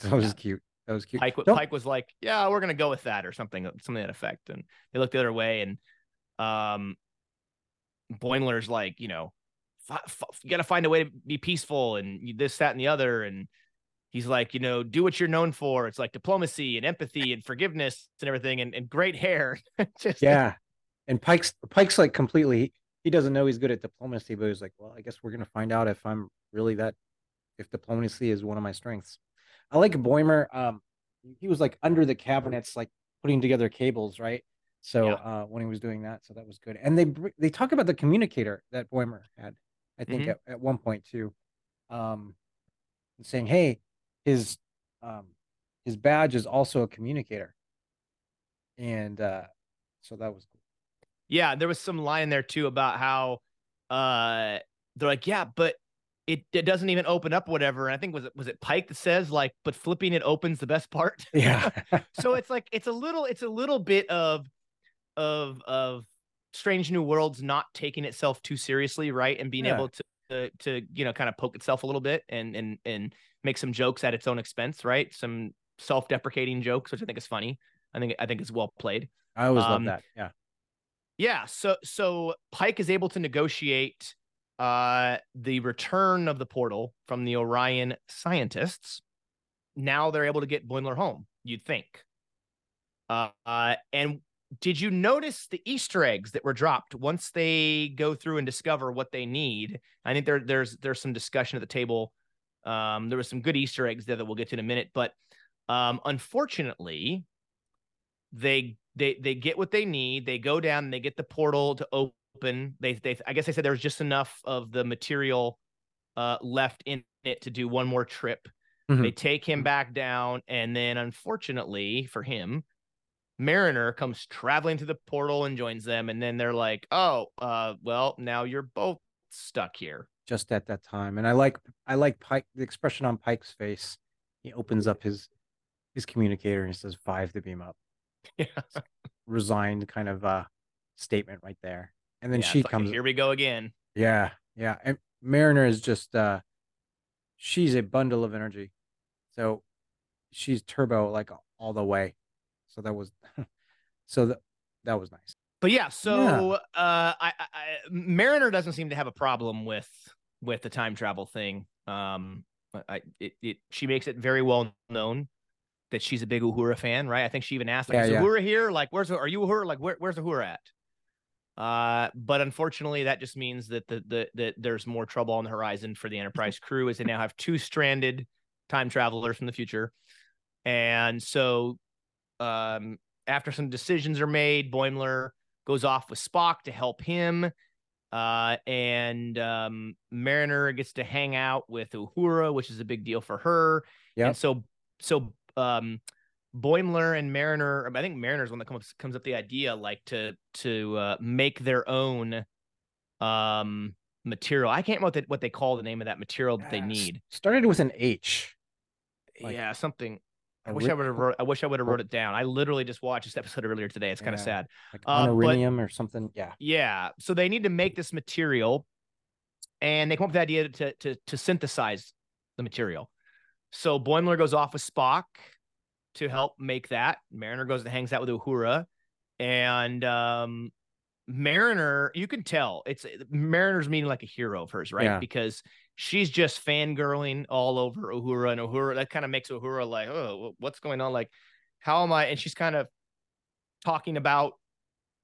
That was yeah. cute. That was cute. Pike, Pike was like, yeah, we're going to go with that or something, something to that effect. And they looked the other way. And um, Boimler's like, you know, you got to find a way to be peaceful and this, that, and the other. And he's like, you know, do what you're known for. It's like diplomacy and empathy and forgiveness and everything. And, and great hair. Just, yeah. And Pike's Pike's like completely, he doesn't know he's good at diplomacy, but he's like, well, I guess we're going to find out if I'm really that, if diplomacy is one of my strengths. I like Boimler. Um, he was like under the cabinets, like putting together cables. Right. So yeah. uh, when he was doing that, so that was good. And they, they talk about the communicator that Boimler had. I think mm-hmm. at, at one point too, um, saying, "Hey, his um, his badge is also a communicator," and uh, so that was cool. Yeah, there was some line there too about how uh, they're like, "Yeah, but it it doesn't even open up whatever." And I think was it was it Pike that says like, "But flipping it opens the best part." Yeah. So it's like it's a little it's a little bit of of of. Strange New Worlds not taking itself too seriously, right? And being yeah. able to, to to you know kind of poke itself a little bit and and and make some jokes at its own expense, right? Some self-deprecating jokes, which I think is funny. I think I think is well played. I always um, love that. Yeah. Yeah. So so Pike is able to negotiate uh the return of the portal from the Orion scientists. Now they're able to get Boimler home, you'd think. Uh, uh and did you notice the Easter eggs that were dropped once they go through and discover what they need? I think there, there's there's some discussion at the table. Um, there was some good Easter eggs there that we'll get to in a minute. But um, unfortunately, they they they get what they need. They go down and they get the portal to open. They they I guess they said there was just enough of the material uh, left in it to do one more trip. Mm-hmm. They take him back down, and then unfortunately for him, Mariner comes traveling to the portal and joins them, and then they're like, oh, uh, well, now you're both stuck here. Just at that time. And I like I like Pike, the expression on Pike's face. He opens up his his communicator and he says five to beam up. Yeah. Resigned kind of uh statement right there. And then yeah, she comes like, here we go again. Yeah, yeah. And Mariner is just uh she's a bundle of energy. So she's turbo like all the way. So that was, so that, that was nice. But yeah, so yeah. Uh, I, I, Mariner doesn't seem to have a problem with with the time travel thing. Um, I, it, it, she makes it very well known that she's a big Uhura fan, right? I think she even asked, like, yeah, is yeah. Uhura here? Like, where's are you Uhura? Like, where, where's Uhura at? Uh, but unfortunately, that just means that the the that there's more trouble on the horizon for the Enterprise crew, as they now have two stranded time travelers from the future, and so. Um, after some decisions are made, Boimler goes off with Spock to help him. Uh, and um, Mariner gets to hang out with Uhura, which is a big deal for her. Yep. And so, so um, Boimler and Mariner, I think Mariner's one that comes, comes up the idea, like to, to uh, make their own um, material. I can't remember what they, what they call the name of that material that they need. Started with an H. Like, yeah, something. I wish I would have wrote. I wish I would have wrote it down. I literally just watched this episode earlier today. It's yeah, kind of sad. Like uh, honorinium or something. Yeah. Yeah. So they need to make this material, and they come up with the idea to to to synthesize the material. So Boimler goes off with Spock to help make that. Mariner goes and hangs out with Uhura, And um, Mariner, you can tell it's Mariner's meeting like a hero of hers, right? Yeah. Because she's just fangirling all over Uhura, and Uhura, that kind of makes Uhura like, oh, what's going on? Like, how am I? And she's kind of talking about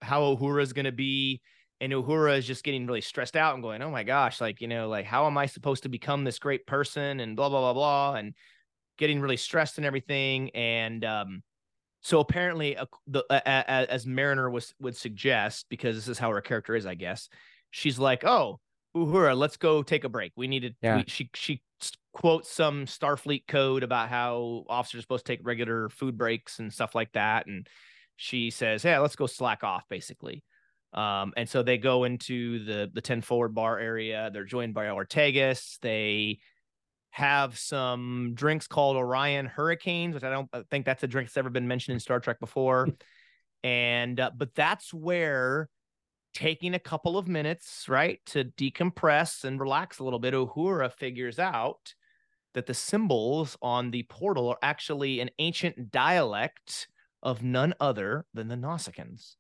how Uhura is going to be. And Uhura is just getting really stressed out and going, oh my gosh, like, you know, like, how am I supposed to become this great person? And blah, blah, blah, blah. And getting really stressed and everything. And um, so apparently, uh, the, uh, uh, as Mariner was, would suggest, because this is how her character is, I guess, she's like, oh, Uhura, let's go take a break. We need to, yeah. we, she, she quotes some Starfleet code about how officers are supposed to take regular food breaks and stuff like that. And she says, yeah, hey, let's go slack off, basically. Um, and so they go into the, the ten forward bar area. They're joined by Ortegas. They have some drinks called Orion Hurricanes, which I don't think that's a drink that's ever been mentioned in Star Trek before. And, uh, but that's where taking a couple of minutes, right, to decompress and relax a little bit, Uhura figures out that the symbols on the portal are actually an ancient dialect of none other than the Nausicaans.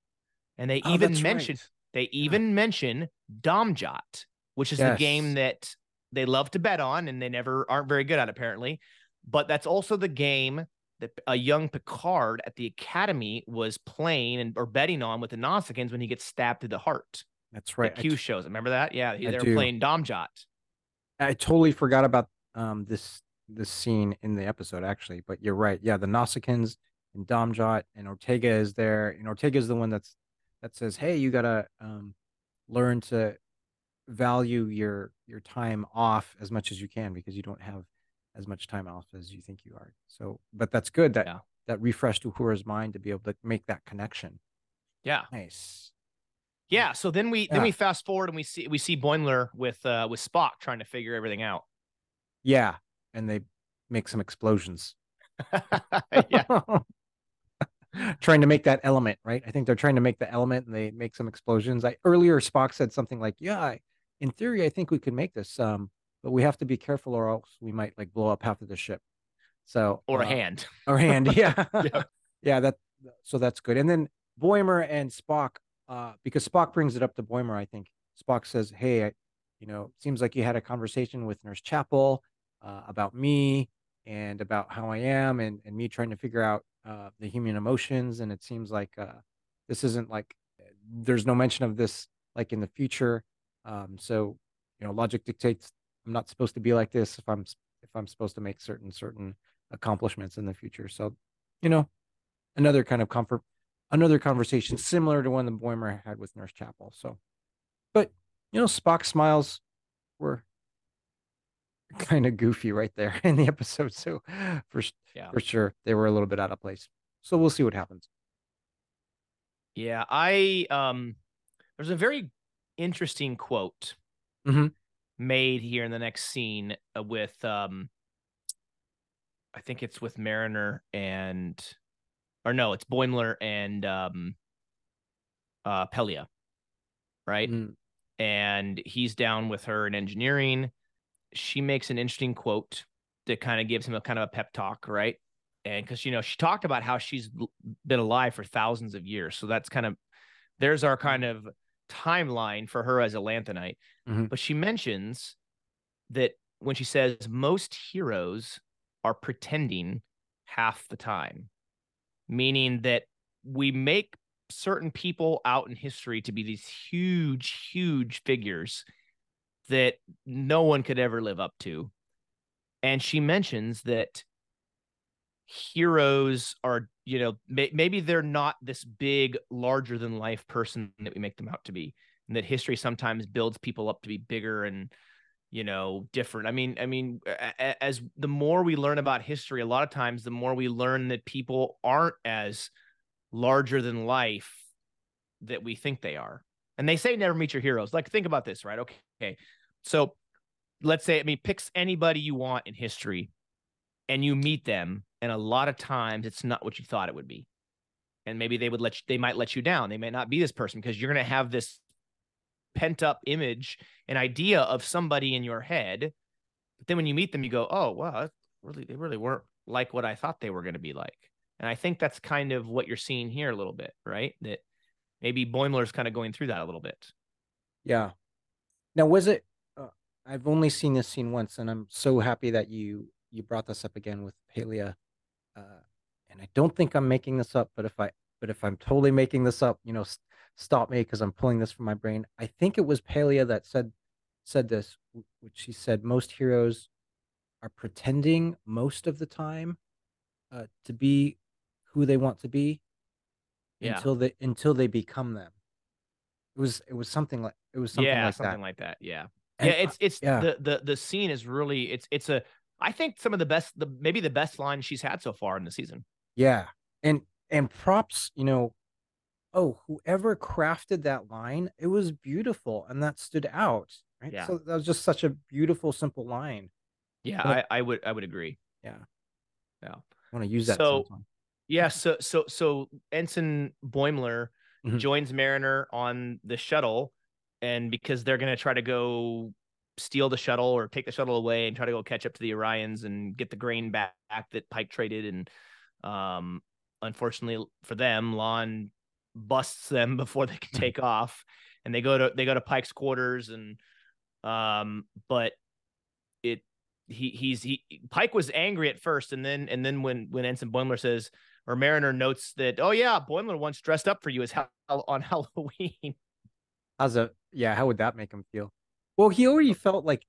And they oh, even mention right. they even yeah. mention Dom-jot, which is yes. the game that they love to bet on and they never aren't very good at, apparently. But that's also the game that a young Picard at the Academy was playing and or betting on with the Nausicaans when he gets stabbed through the heart. That's right. The Q I, shows. Remember that? Yeah, they I were do. playing Dom-jot. I totally forgot about um this this scene in the episode, actually. But you're right. Yeah, the Nausicaans and Dom-jot, and Ortega is there, and Ortega is the one that's that says, hey, you got to um, learn to value your your time off as much as you can because you don't have as much time off as you think you are. So, but that's good that yeah. that refreshed Uhura's mind to be able to make that connection. Yeah. Nice. Yeah. So then we yeah. then we fast forward and we see we see Boimler with uh, with Spock trying to figure everything out. Yeah, and they make some explosions. yeah. Trying to make that element, right? I think they're trying to make the element and they make some explosions. I earlier Spock said something like, yeah, I, in theory, I think we could make this, um, but we have to be careful or else we might like blow up half of the ship. So or uh, a hand. Or hand, yeah. yeah. yeah, that so that's good. And then Boimler and Spock, uh, because Spock brings it up to Boimler, I think. Spock says, hey, I, you know, seems like you had a conversation with Nurse Chapel uh, about me and about how I am and, and me trying to figure out uh the human emotions, and it seems like uh this isn't like there's no mention of this like in the future, um so you know logic dictates I'm not supposed to be like this if i'm if i'm supposed to make certain certain accomplishments in the future. So you know another kind of comfort another conversation similar to one that Boimler had with Nurse Chapel. So but you know Spock smiles were kind of goofy right there in the episode, so for yeah. for sure they were a little bit out of place, so we'll see what happens. Yeah, I um there's a very interesting quote mm-hmm. made here in the next scene with um I think it's with Mariner and or no it's Boimler and um uh Pelia, right? Mm. And he's down with her in engineering. She makes an interesting quote that kind of gives him a kind of a pep talk, right? And because, you know, she talked about how she's been alive for thousands of years. So that's kind of, there's our kind of timeline for her as a Lanthanite. Mm-hmm. But she mentions that when she says most heroes are pretending half the time, meaning that we make certain people out in history to be these huge, huge figures that no one could ever live up to. And she mentions that heroes are, you know, may maybe they're not this big, larger than life person that we make them out to be. And that history sometimes builds people up to be bigger and, you know, different. I mean, I mean, as the more we learn about history, a lot of times, the more we learn that people aren't as larger than life that we think they are. And they say never meet your heroes. Like, think about this, right? Okay. okay. So let's say, I mean, pick anybody you want in history and you meet them. And a lot of times it's not what you thought it would be. And maybe they would let you, they might let you down. They may not be this person because you're going to have this pent up image and idea of somebody in your head. But then when you meet them, you go, oh, wow, really, they really weren't like what I thought they were going to be like. And I think that's kind of what you're seeing here a little bit, right? That maybe Boimler's kind of going through that a little bit. Yeah. Now, was it, uh, I've only seen this scene once, and I'm so happy that you, you brought this up again with Pelia. Uh, and I don't think I'm making this up, but if I, but if I'm totally making this up, you know, st- stop me, because I'm pulling this from my brain. I think it was Pelia that said, said this, which she said, most heroes are pretending most of the time uh, to be who they want to be, yeah. until they, until they become them. It was, it was something like, it was something yeah, like something that. like that. Yeah. And, yeah. It's, it's yeah. the, the, the scene is really, it's, it's a, I think some of the best, the maybe the best line she's had so far in the season. Yeah. And, and props, you know, oh, whoever crafted that line, it was beautiful. And that stood out. Right. Yeah. So that was just such a beautiful, simple line. Yeah. But, I, I would, I would agree. Yeah. Yeah. I want to use that. So, sometime. yeah. So, so, so Ensign Boimler mm-hmm. joins Mariner on the shuttle, and because they're going to try to go steal the shuttle or take the shuttle away and try to go catch up to the Orions and get the grain back that Pike traded. And um, unfortunately for them, Lon busts them before they can take off, and they go to, they go to Pike's quarters. And um, but it, he, he's, he, Pike was angry at first. And then, and then when, when Ensign Boimler says, or Mariner notes that, oh yeah, Boimler once dressed up for you as hell on Halloween. How's a, yeah. How would that make him feel? Well, he already felt like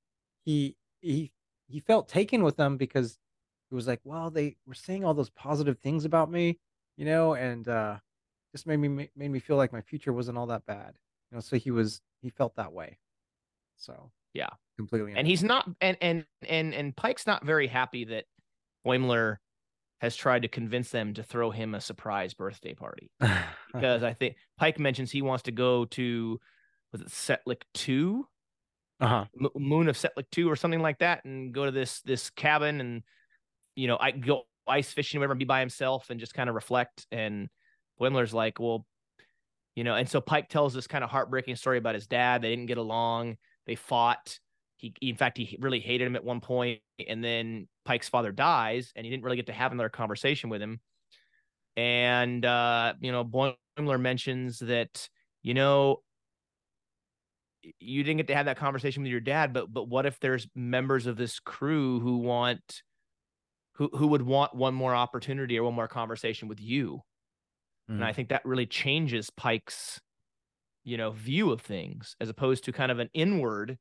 he he he felt taken with them, because it was like, well, they were saying all those positive things about me, you know, and uh, just made me made me feel like my future wasn't all that bad, you know. So he was he felt that way. So yeah, completely. And he's not, and and and and Pike's not very happy that Boimler has tried to convince them to throw him a surprise birthday party, because I think Pike mentions he wants to go to, was it Setlik Two? Uh-huh. Moon of Setlik Two or something like that, and go to this this cabin, and you know, I go ice fishing, whatever, and be by himself and just kind of reflect. And Boimler's like, well, you know, and so Pike tells this kind of heartbreaking story about his dad. They didn't get along. They fought. He, in fact, he really hated him at one point. And then Pike's father dies, and he didn't really get to have another conversation with him. And uh, you know, Boimler mentions that, you know, you didn't get to have that conversation with your dad, but but what if there's members of this crew who want, who who would want one more opportunity or one more conversation with you? Mm. And I think that really changes Pike's, you know, view of things, as opposed to kind of an inward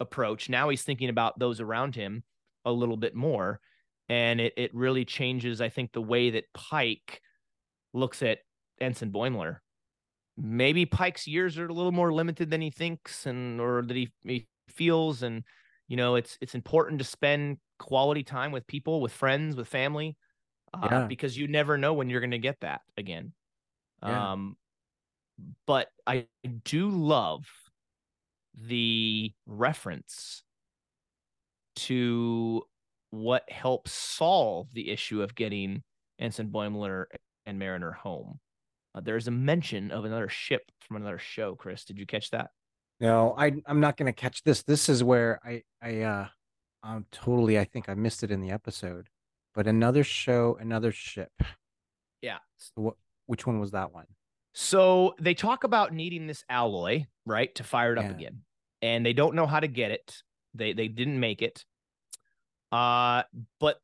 approach. Now he's thinking about those around him a little bit more, and it it really changes, I think, the way that Pike looks at Ensign Boimler. Maybe Pike's years are a little more limited than he thinks, and or that he, he feels. And, you know, it's it's important to spend quality time with people, with friends, with family, uh, yeah. because you never know when you're going to get that again. Yeah. Um, but I do love the reference to what helps solve the issue of getting Ensign Boimler and Mariner home. Uh, there's a mention of another ship from another show. Chris, did you catch that? No, I, I'm not going to catch this. This is where I, I, uh, I'm totally, I think I missed it in the episode, but another show, another ship. Yeah. So what, which one was that one? So they talk about needing this alloy, right, to fire it yeah. up again, and they don't know how to get it. They, they didn't make it. Uh, but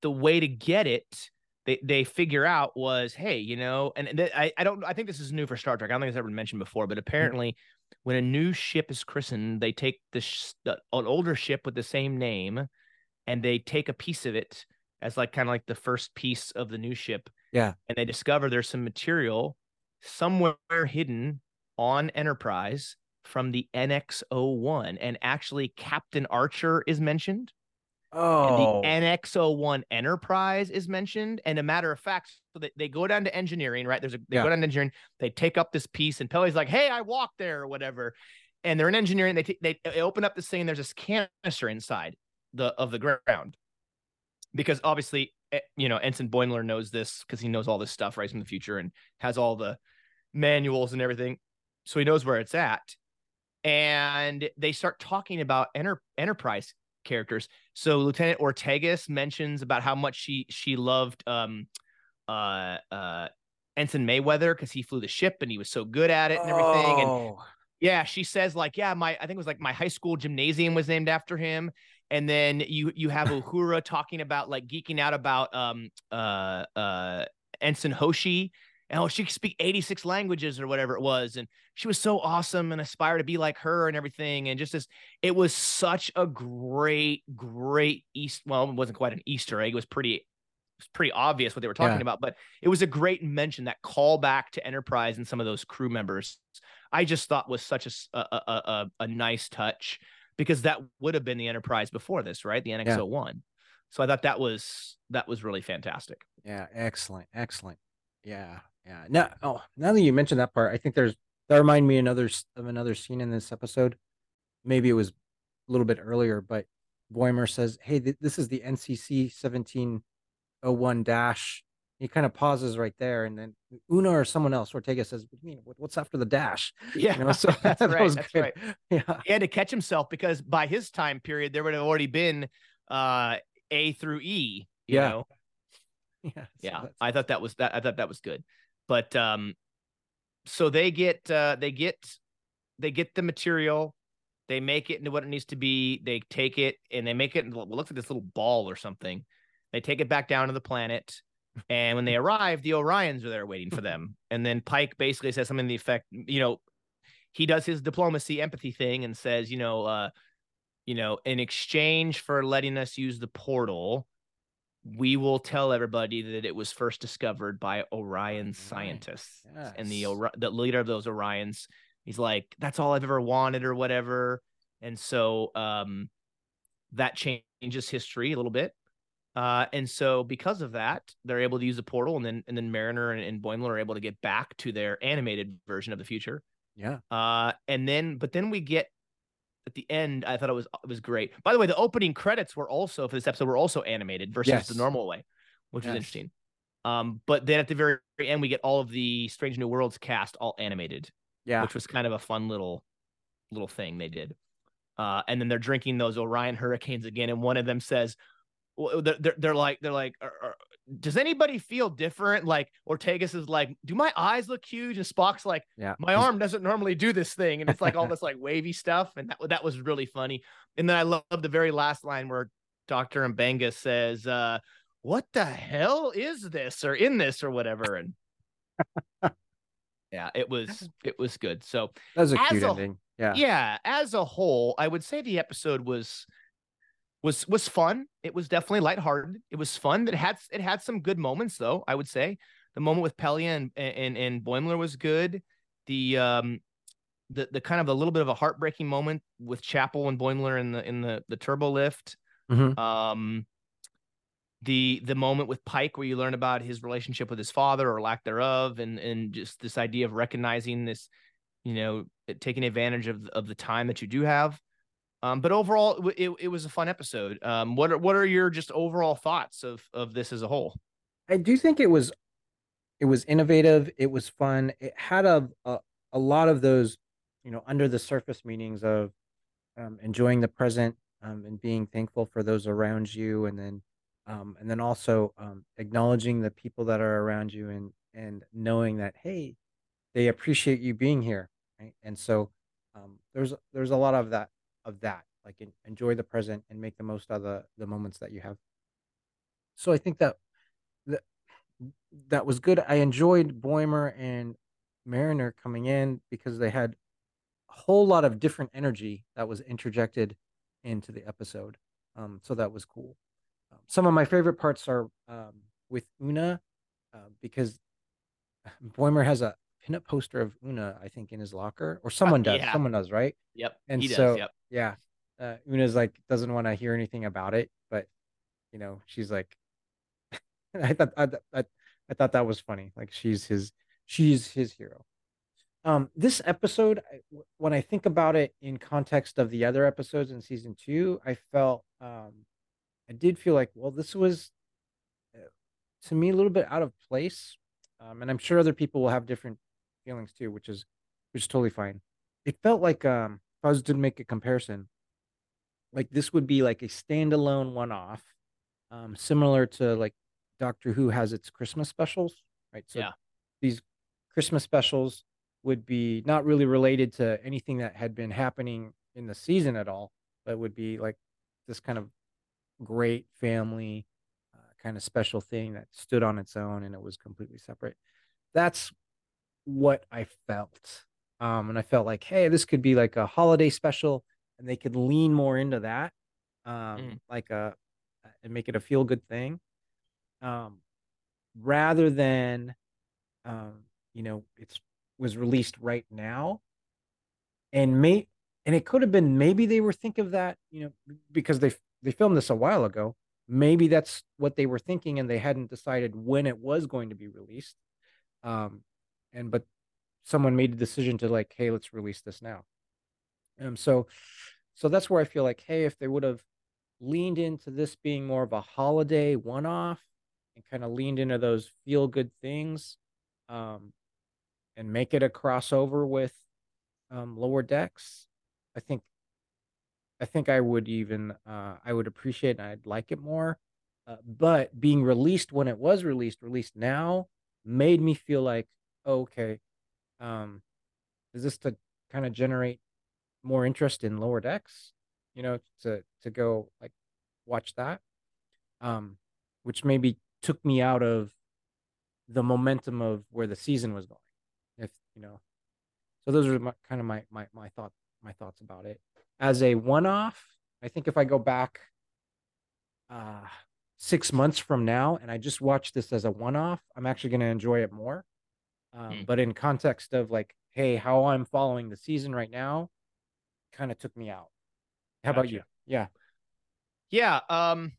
the way to get it, They they figure out was, hey, you know, and th- I, I don't I think this is new for Star Trek. I don't think it's ever been mentioned before, but apparently mm-hmm. when a new ship is christened, they take the sh- an older ship with the same name, and they take a piece of it as like kind of like the first piece of the new ship. Yeah. And they discover there's some material somewhere hidden on Enterprise from the N X oh one, and actually Captain Archer is mentioned. Oh, and the N X oh one Enterprise is mentioned. And a matter of fact, so they, they go down to engineering, right? There's a they yeah. go down to engineering, they take up this piece, and Peli's like, hey, I walked there or whatever. And they're in engineering, they t- they, they open up this thing, and there's this canister inside the of the ground. Because obviously, you know, Ensign Boimler knows this because he knows all this stuff right from the future and has all the manuals and everything. So he knows where it's at. And they start talking about enter- Enterprise characters. So Lieutenant Ortegas mentions about how much she she loved um uh uh Ensign Mayweather because he flew the ship and he was so good at it and everything. Oh. And yeah, she says like, yeah, my I think it was like my high school gymnasium was named after him. And then you you have Uhura talking about like geeking out about um uh uh Ensign Hoshi. Oh, she could speak eighty-six languages or whatever it was. And she was so awesome and aspire to be like her and everything. And just this, it was such a great, great East. Well, it wasn't quite an Easter egg. It was pretty, it was pretty obvious what they were talking yeah. about, but it was a great mention, that callback to Enterprise and some of those crew members. I just thought was such a, a, a, a nice touch, because that would have been the Enterprise before this, right? The N X oh one. Yeah. So I thought that was, that was really fantastic. Yeah. Excellent. Excellent. Yeah. Yeah. Now, oh, now that you mentioned that part, I think there's that remind me another of another scene in this episode. Maybe it was a little bit earlier, but Boimler says, "Hey, th this is the N C C seventeen oh one dash." He kind of pauses right there, and then Una or someone else, Ortegas, says, "What do you mean? What's after the dash?" Yeah, you know, so that's that right. That's good. Right. Yeah, he had to catch himself because by his time period, there would have already been uh, A through E. You yeah. know? Yeah. Yeah. So I thought that was that. I thought that was good. But um, so they get uh, they get they get the material, they make it into what it needs to be. They take it and they make it into what looks like this little ball or something. They take it back down to the planet, and when they arrive, the Orions are there waiting for them. And then Pike basically says something to the effect, you know, he does his diplomacy empathy thing and says, you know, uh, you know, in exchange for letting us use the portal, we will tell everybody that it was first discovered by Orion scientists. Yes. And the Or the leader of those Orions, he's like, that's all I've ever wanted or whatever. And so um, that changes history a little bit. Uh, and so because of that, they're able to use the portal, and then and then Mariner and, and Boimler are able to get back to their animated version of the future. Yeah. Uh, and then, but then we get, at the end, I thought it was it was great. By the way, the opening credits were also for this episode were also animated versus yes. the normal way, which yes. was interesting. Um, but then at the very end, we get all of the Strange New Worlds cast all animated, yeah, which was kind of a fun little little thing they did. Uh, and then they're drinking those Orion hurricanes again, and one of them says, well, they're, they're they're like they're like. Are, are, does anybody feel different? Like Ortegas is like, do my eyes look huge? And Spock's like, yeah, my arm doesn't normally do this thing. And it's like all this like wavy stuff. And that, that was really funny. And then I love the very last line where Doctor M'Benga says, uh, what the hell is this or in this or whatever? And yeah, it was, it was good. So that was a cute a, ending. Yeah. Yeah. As a whole, I would say the episode was, was was fun. It was definitely lighthearted. It was fun. That had it had some good moments though. I would say the moment with Pelia and and and Boimler was good. The um the the kind of a little bit of a heartbreaking moment with Chapel and Boimler in the in the the turbo lift. Mm-hmm. Um the the moment with Pike where you learn about his relationship with his father or lack thereof, and and just this idea of recognizing this, you know, taking advantage of of the time that you do have. Um, but overall, it, it was a fun episode. Um, what are, what are your just overall thoughts of, of this as a whole? I do think it was, it was innovative. It was fun. It had a, a, a lot of those, you know, under the surface meanings of um, enjoying the present um, and being thankful for those around you. And then, um, and then also um, acknowledging the people that are around you and, and knowing that, hey, they appreciate you being here. Right? And so um, there's, there's a lot of that. of that, like in, enjoy the present and make the most out of the, the moments that you have. So I think that, that that was good. I enjoyed Boimler and Mariner coming in because they had a whole lot of different energy that was interjected into the episode. Um, so that was cool. Um, some of my favorite parts are um, with Una uh, because Boimler has a pinup poster of Una, I think, in his locker, or someone does. Yeah. Someone does, right? Yep. And he so, does, yep. yeah, uh, Una's like doesn't want to hear anything about it, but you know, she's like, I thought I, I I thought that was funny. Like she's his she's his hero. Um, this episode, when I think about it in context of the other episodes in season two, I felt um, I did feel like, well, this was to me a little bit out of place, um, and I'm sure other people will have different feelings too, which is which is totally fine. It felt like um if I was to make a comparison, like this would be like a standalone one-off, um similar to like Doctor Who has its Christmas specials, right? So yeah. these Christmas specials would be not really related to anything that had been happening in the season at all, but would be like this kind of great family uh, kind of special thing that stood on its own, and it was completely separate. That's what I felt. Um, and I felt like, hey, this could be like a holiday special, and they could lean more into that, um, mm. like a, and make it a feel good thing, um, rather than, um, you know, it's was released right now, and may and it could have been, maybe they were thinking of that, you know, because they they filmed this a while ago. Maybe that's what they were thinking, and they hadn't decided when it was going to be released. Um, and but someone made a decision to like, hey, let's release this now. Um, so so that's where I feel like, hey, if they would have leaned into this being more of a holiday one-off and kind of leaned into those feel-good things, um, and make it a crossover with um, Lower Decks, I think I think I would even, uh, I would appreciate it and I'd like it more. Uh, but being released when it was released, released now, made me feel like, oh, okay, um, is this to kind of generate more interest in Lower Decks? You know, to to go like watch that, um, which maybe took me out of the momentum of where the season was going. If you know, so those are my, kind of my my my thought my thoughts about it as a one-off. I think if I go back uh, six months from now and I just watch this as a one-off, I'm actually going to enjoy it more. Um, mm. But in context of like, hey, how I'm following the season right now, kind of took me out. How about you? Yeah. Yeah. Um,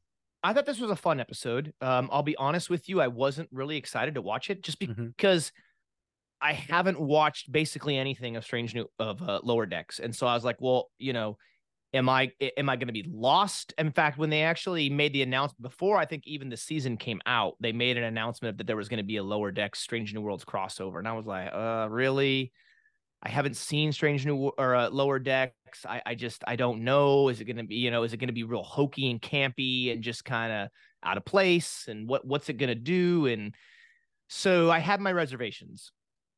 I thought this was a fun episode. Um, I'll be honest with you. I wasn't really excited to watch it just because mm-hmm. I haven't watched basically anything of Strange New of uh, Lower Decks. And so I was like, well, you know, am I, am I going to be lost? In fact, when they actually made the announcement before, I think even the season came out, they made an announcement that there was going to be a Lower Decks Strange New Worlds crossover. And I was like, uh, really? I haven't seen Strange New or uh, Lower Decks. I, I just, I don't know. Is it going to be, you know, is it going to be real hokey and campy and just kind of out of place? And what, what's it going to do? And so I had my reservations,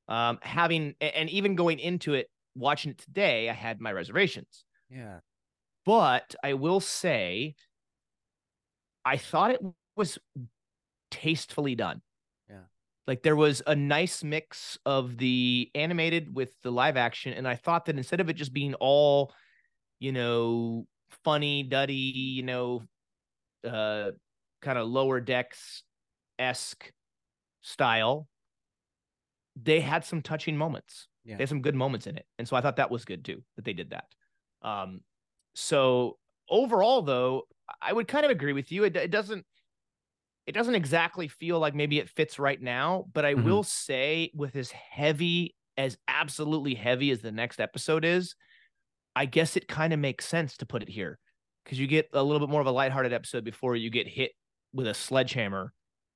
um, having, and even going into it, watching it today, I had my reservations. Yeah. But I will say, I thought it was tastefully done. Like there was a nice mix of the animated with the live action. And I thought that instead of it just being all, you know, funny, duddy, you know, uh, kind of Lower Decks-esque style, they had some touching moments. Yeah. They had some good moments in it. And so I thought that was good too, that they did that. Um, so overall though, I would kind of agree with you. It, it doesn't, It doesn't exactly feel like maybe it fits right now, but I mm-hmm. will say with as heavy as absolutely heavy as the next episode is, I guess it kind of makes sense to put it here because you get a little bit more of a lighthearted episode before you get hit with a sledgehammer.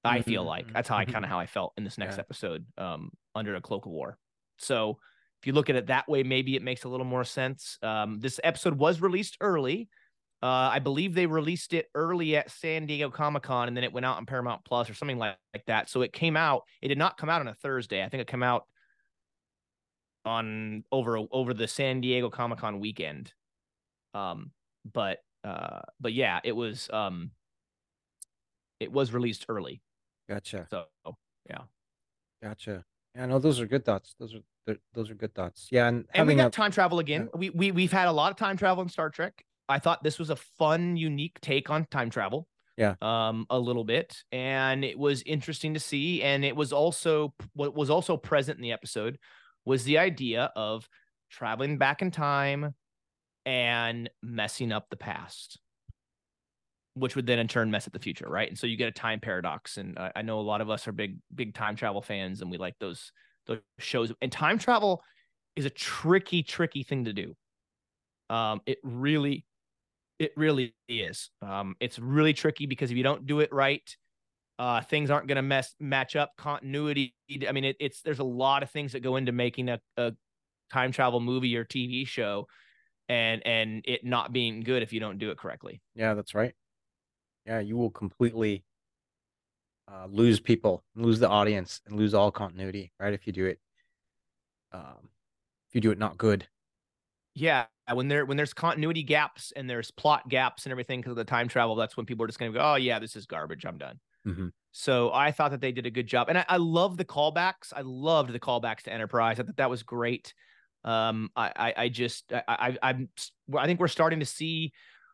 Mm-hmm. I feel like that's how I kind of how I felt in this next yeah. episode, um, Under the Cloak of War. So if you look at it that way, maybe it makes a little more sense. Um, this episode was released early. Uh, I believe they released it early at San Diego Comic-Con, and then it went out on Paramount Plus or something like, like that. So it came out. It did not come out on a Thursday. I think it came out on over over the San Diego Comic-Con weekend. Um, but uh, but yeah, it was um, it was released early. Gotcha. So yeah, gotcha. Yeah, no, those are good thoughts. Those are. Those are good thoughts. Yeah, and, and we got a, time travel again. Uh, we we we've had a lot of time travel in Star Trek. I thought this was a fun, unique take on time travel. Yeah. Um, a little bit. And it was interesting to see. And it was also what was also present in the episode was the idea of traveling back in time and messing up the past, which would then in turn mess up the future. Right. And so you get a time paradox. And I, I know a lot of us are big, big time travel fans, and we like those, those shows. And time travel is a tricky, tricky thing to do. Um, it really, it really is. Um, it's really tricky because if you don't do it right, uh, things aren't going to mess match up continuity. I mean, it, it's, there's a lot of things that go into making a, a time travel movie or T V show and, and it not being good if you don't do it correctly. Yeah, that's right. Yeah. You will completely uh, lose people, lose the audience, and lose all continuity, right? If you do it, um, if you do it not good. Yeah, when there when there's continuity gaps and there's plot gaps and everything because of the time travel, that's when people are just going to go, oh yeah, this is garbage, I'm done. Mm-hmm. So I thought that they did a good job, and I, I love the callbacks. I loved the callbacks to Enterprise. I thought that was great. Um, I I, I just I, I I'm I think we're starting to see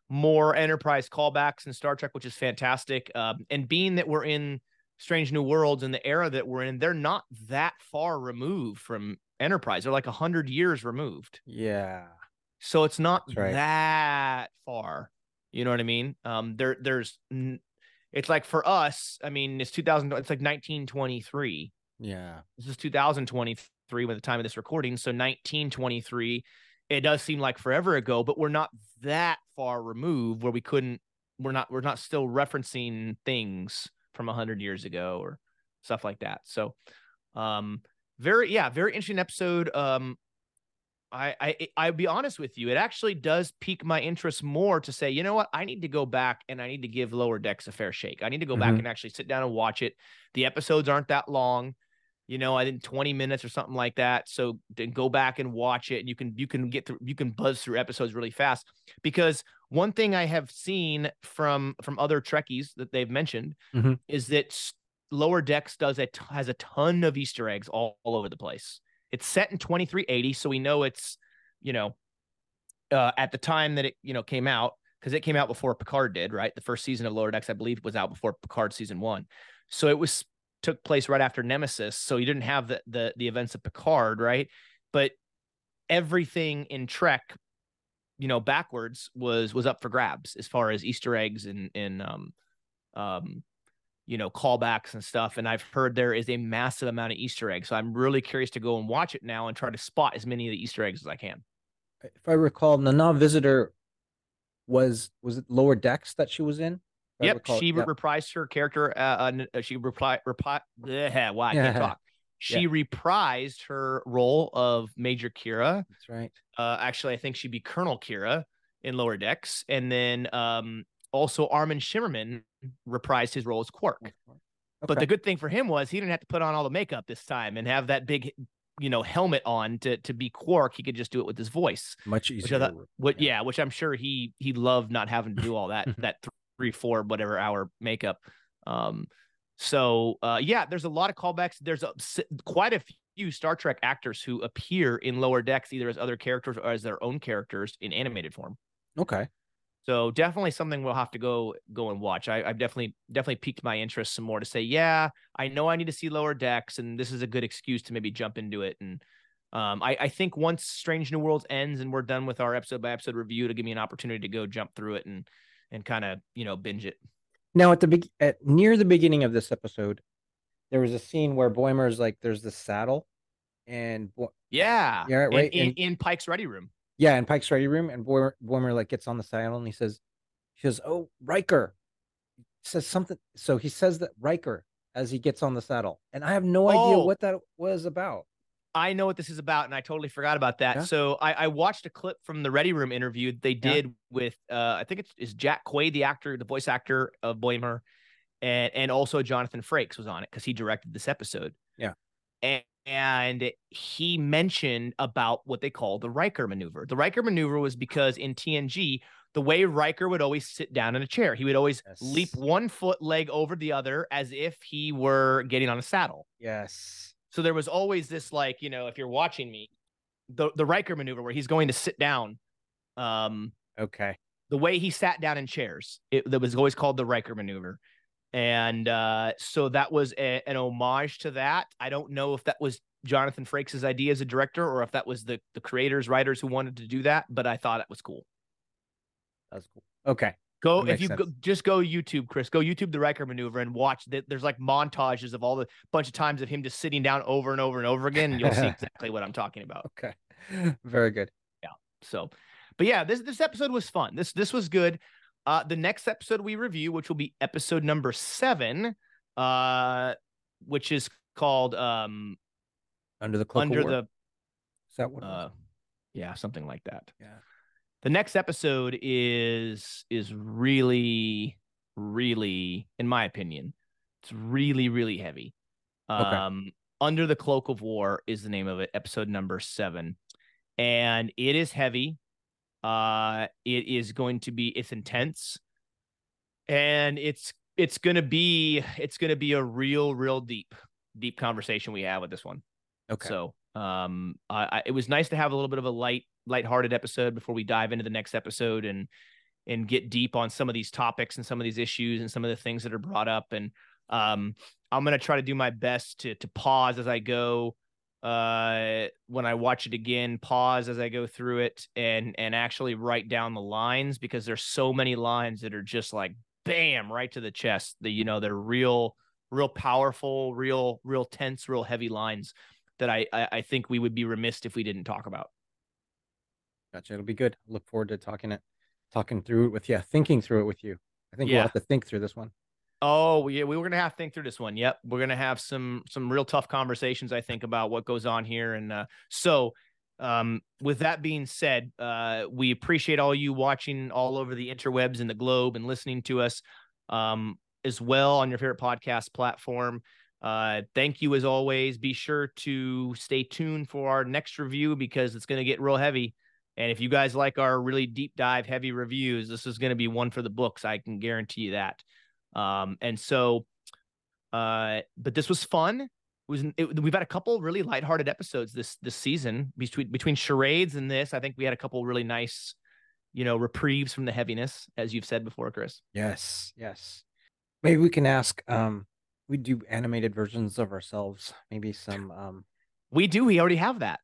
more Enterprise callbacks in Star Trek, which is fantastic. Um, and being that we're in Strange New Worlds and the era that we're in, they're not that far removed from Enterprise. They're like a hundred years removed. Yeah. So it's not right. that far. You know what I mean? Um, there there's it's like for us, I mean, it's two thousand. It's like nineteen twenty-three. Yeah. This is two thousand twenty-three by the time of this recording. So nineteen twenty-three. It does seem like forever ago, but we're not that far removed where we couldn't, we're not, we're not still referencing things from a hundred years ago or stuff like that. So, um, very, yeah, very interesting episode. Um, I, I, I'll be honest with you. It actually does pique my interest more to say, you know what, I need to go back and I need to give Lower Decks a fair shake. I need to go mm-hmm. back and actually sit down and watch it. The episodes aren't that long. You know, I think twenty minutes or something like that. So then go back and watch it. And you can you can get through, you can buzz through episodes really fast. Because one thing I have seen from from other Trekkies that they've mentioned mm-hmm. is that Lower Decks does a t has a ton of Easter eggs all, all over the place. It's set in twenty-three eighty, so we know it's, you know, uh, at the time that it you know came out, because it came out before Picard did, right? The first season of Lower Decks, I believe, was out before Picard season one, so it was. Took place right after Nemesis, so you didn't have the, the the events of Picard, right? But everything in Trek, you know, backwards was was up for grabs as far as Easter eggs and and um um you know callbacks and stuff. And I've heard there is a massive amount of Easter eggs, so I'm really curious to go and watch it now and try to spot as many of the Easter eggs as I can. If I recall, Nana Visitor was was it Lower Decks that she was in? Yep, she yep. reprised her character. Uh, uh, she reply, reply, bleh, wow, I can't talk. She yeah. reprised her role of Major Kira. That's right. Uh, actually, I think she'd be Colonel Kira in Lower Decks, and then um, also Armin Shimmerman reprised his role as Quark. Okay. But the good thing for him was he didn't have to put on all the makeup this time and have that big, you know, helmet on to to be Quark. He could just do it with his voice, much easier. Which I thought, what, yeah. yeah, which I'm sure he he loved not having to do all that that. Th three, four, whatever hour makeup. Um, so, uh, yeah, there's a lot of callbacks. There's a, quite a few Star Trek actors who appear in Lower Decks, either as other characters or as their own characters in animated form. Okay. So definitely something we'll have to go, go and watch. I, I've definitely, definitely piqued my interest some more to say, yeah, I know I need to see Lower Decks, and this is a good excuse to maybe jump into it. And, um, I, I think once Strange New Worlds ends and we're done with our episode by episode review, to give me an opportunity to go jump through it and, and kind of, you know, binge it. Now, at the big, at near the beginning of this episode, there was a scene where Boimler's like, "There's the saddle," and Bo yeah, yeah, right, right? In, and, in Pike's ready room. Yeah, in Pike's ready room, and Boimler, Boimler like gets on the saddle and he says, "She says, oh, Riker," he says something. So he says that Riker as he gets on the saddle, and I have no oh. idea what that was about. I know what this is about, and I totally forgot about that. Yeah. So I, I watched a clip from the Ready Room interview they did yeah. with, uh, I think it's is Jack Quaid, the actor, the voice actor of Boimler, and and also Jonathan Frakes was on it because he directed this episode. Yeah, and, and he mentioned about what they call the Riker maneuver. The Riker maneuver was because in T N G, the way Riker would always sit down in a chair, he would always yes. leap one foot leg over the other as if he were getting on a saddle. Yes. So there was always this, like, you know, if you're watching me, the, the Riker maneuver where he's going to sit down. Um, okay. The way he sat down in chairs, it that was always called the Riker maneuver. And uh, so that was a, an homage to that. I don't know if that was Jonathan Frakes' idea as a director or if that was the, the creators, writers who wanted to do that. But I thought it was cool. That was cool. Okay. Go if you go, just go YouTube, Chris. Go YouTube the Riker maneuver and watch that. There's like montages of all the bunch of times of him just sitting down over and over and over again. And you'll see exactly what I'm talking about. Okay, very good. Yeah. So, but yeah, this this episode was fun. This this was good. Uh, the next episode we review, which will be episode number seven, uh, which is called um, Under the Cloak Under of War. the. Is that what? Uh, yeah, something like that. Yeah. The next episode is is really, really, in my opinion, It's really, really heavy. Okay. Um, Under the Cloak of War is the name of it, episode number seven. And it is heavy. Uh, it is going to be, it's intense. And it's it's gonna be it's gonna be a real, real deep, deep conversation we have with this one. Okay. So um I, I it was nice to have a little bit of a light, lighthearted episode before we dive into the next episode and and get deep on some of these topics and some of these issues and some of the things that are brought up. And um, I'm going to try to do my best to, to pause as I go, uh, when I watch it again, pause as I go through it and, and actually write down the lines, because there's so many lines that are just like, bam, right to the chest, that, you know, they're real, real powerful, real, real tense, real heavy lines that I, I, I think we would be remiss if we didn't talk about. Gotcha. It'll be good. Look forward to talking it. Talking through it with you, thinking through it with you. I think yeah. we'll have to think through this one. Oh, yeah, we were going to have to think through this one. Yep. We're going to have some some real tough conversations, I think, about what goes on here. And uh, so um, with that being said, uh, we appreciate all you watching all over the interwebs and the globe and listening to us um, as well on your favorite podcast platform. Uh, thank you, as always. Be sure to stay tuned for our next review, because it's going to get real heavy. And if you guys like our really deep dive, heavy reviews, this is going to be one for the books. I can guarantee you that. Um, and so, uh, but this was fun. It was it, we've had a couple really lighthearted episodes this this season between between charades and this. I think we had a couple really nice, you know, reprieves from the heaviness, as you've said before, Chris. Yes, yes. Maybe we can ask. Um, we do animated versions of ourselves. Maybe some. Um... We do. We already have that.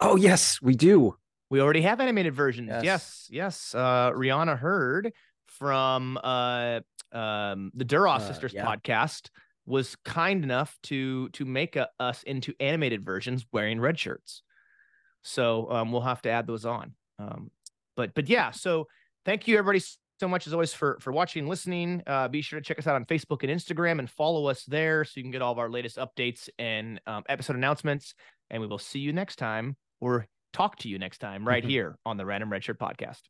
Oh yes, we do. We already have animated versions. Yes, yes. yes. Uh, Rihanna Hurd from uh, um, the Duras uh, Sisters yeah. podcast was kind enough to to make a, us into animated versions wearing red shirts. So um, we'll have to add those on. Um, but but yeah, so thank you, everybody, so much, as always, for, for watching, listening. Uh, be sure to check us out on Facebook and Instagram and follow us there so you can get all of our latest updates and um, episode announcements. And we will see you next time, or talk to you next time, right mm-hmm. here on the Random Redshirt Podcast.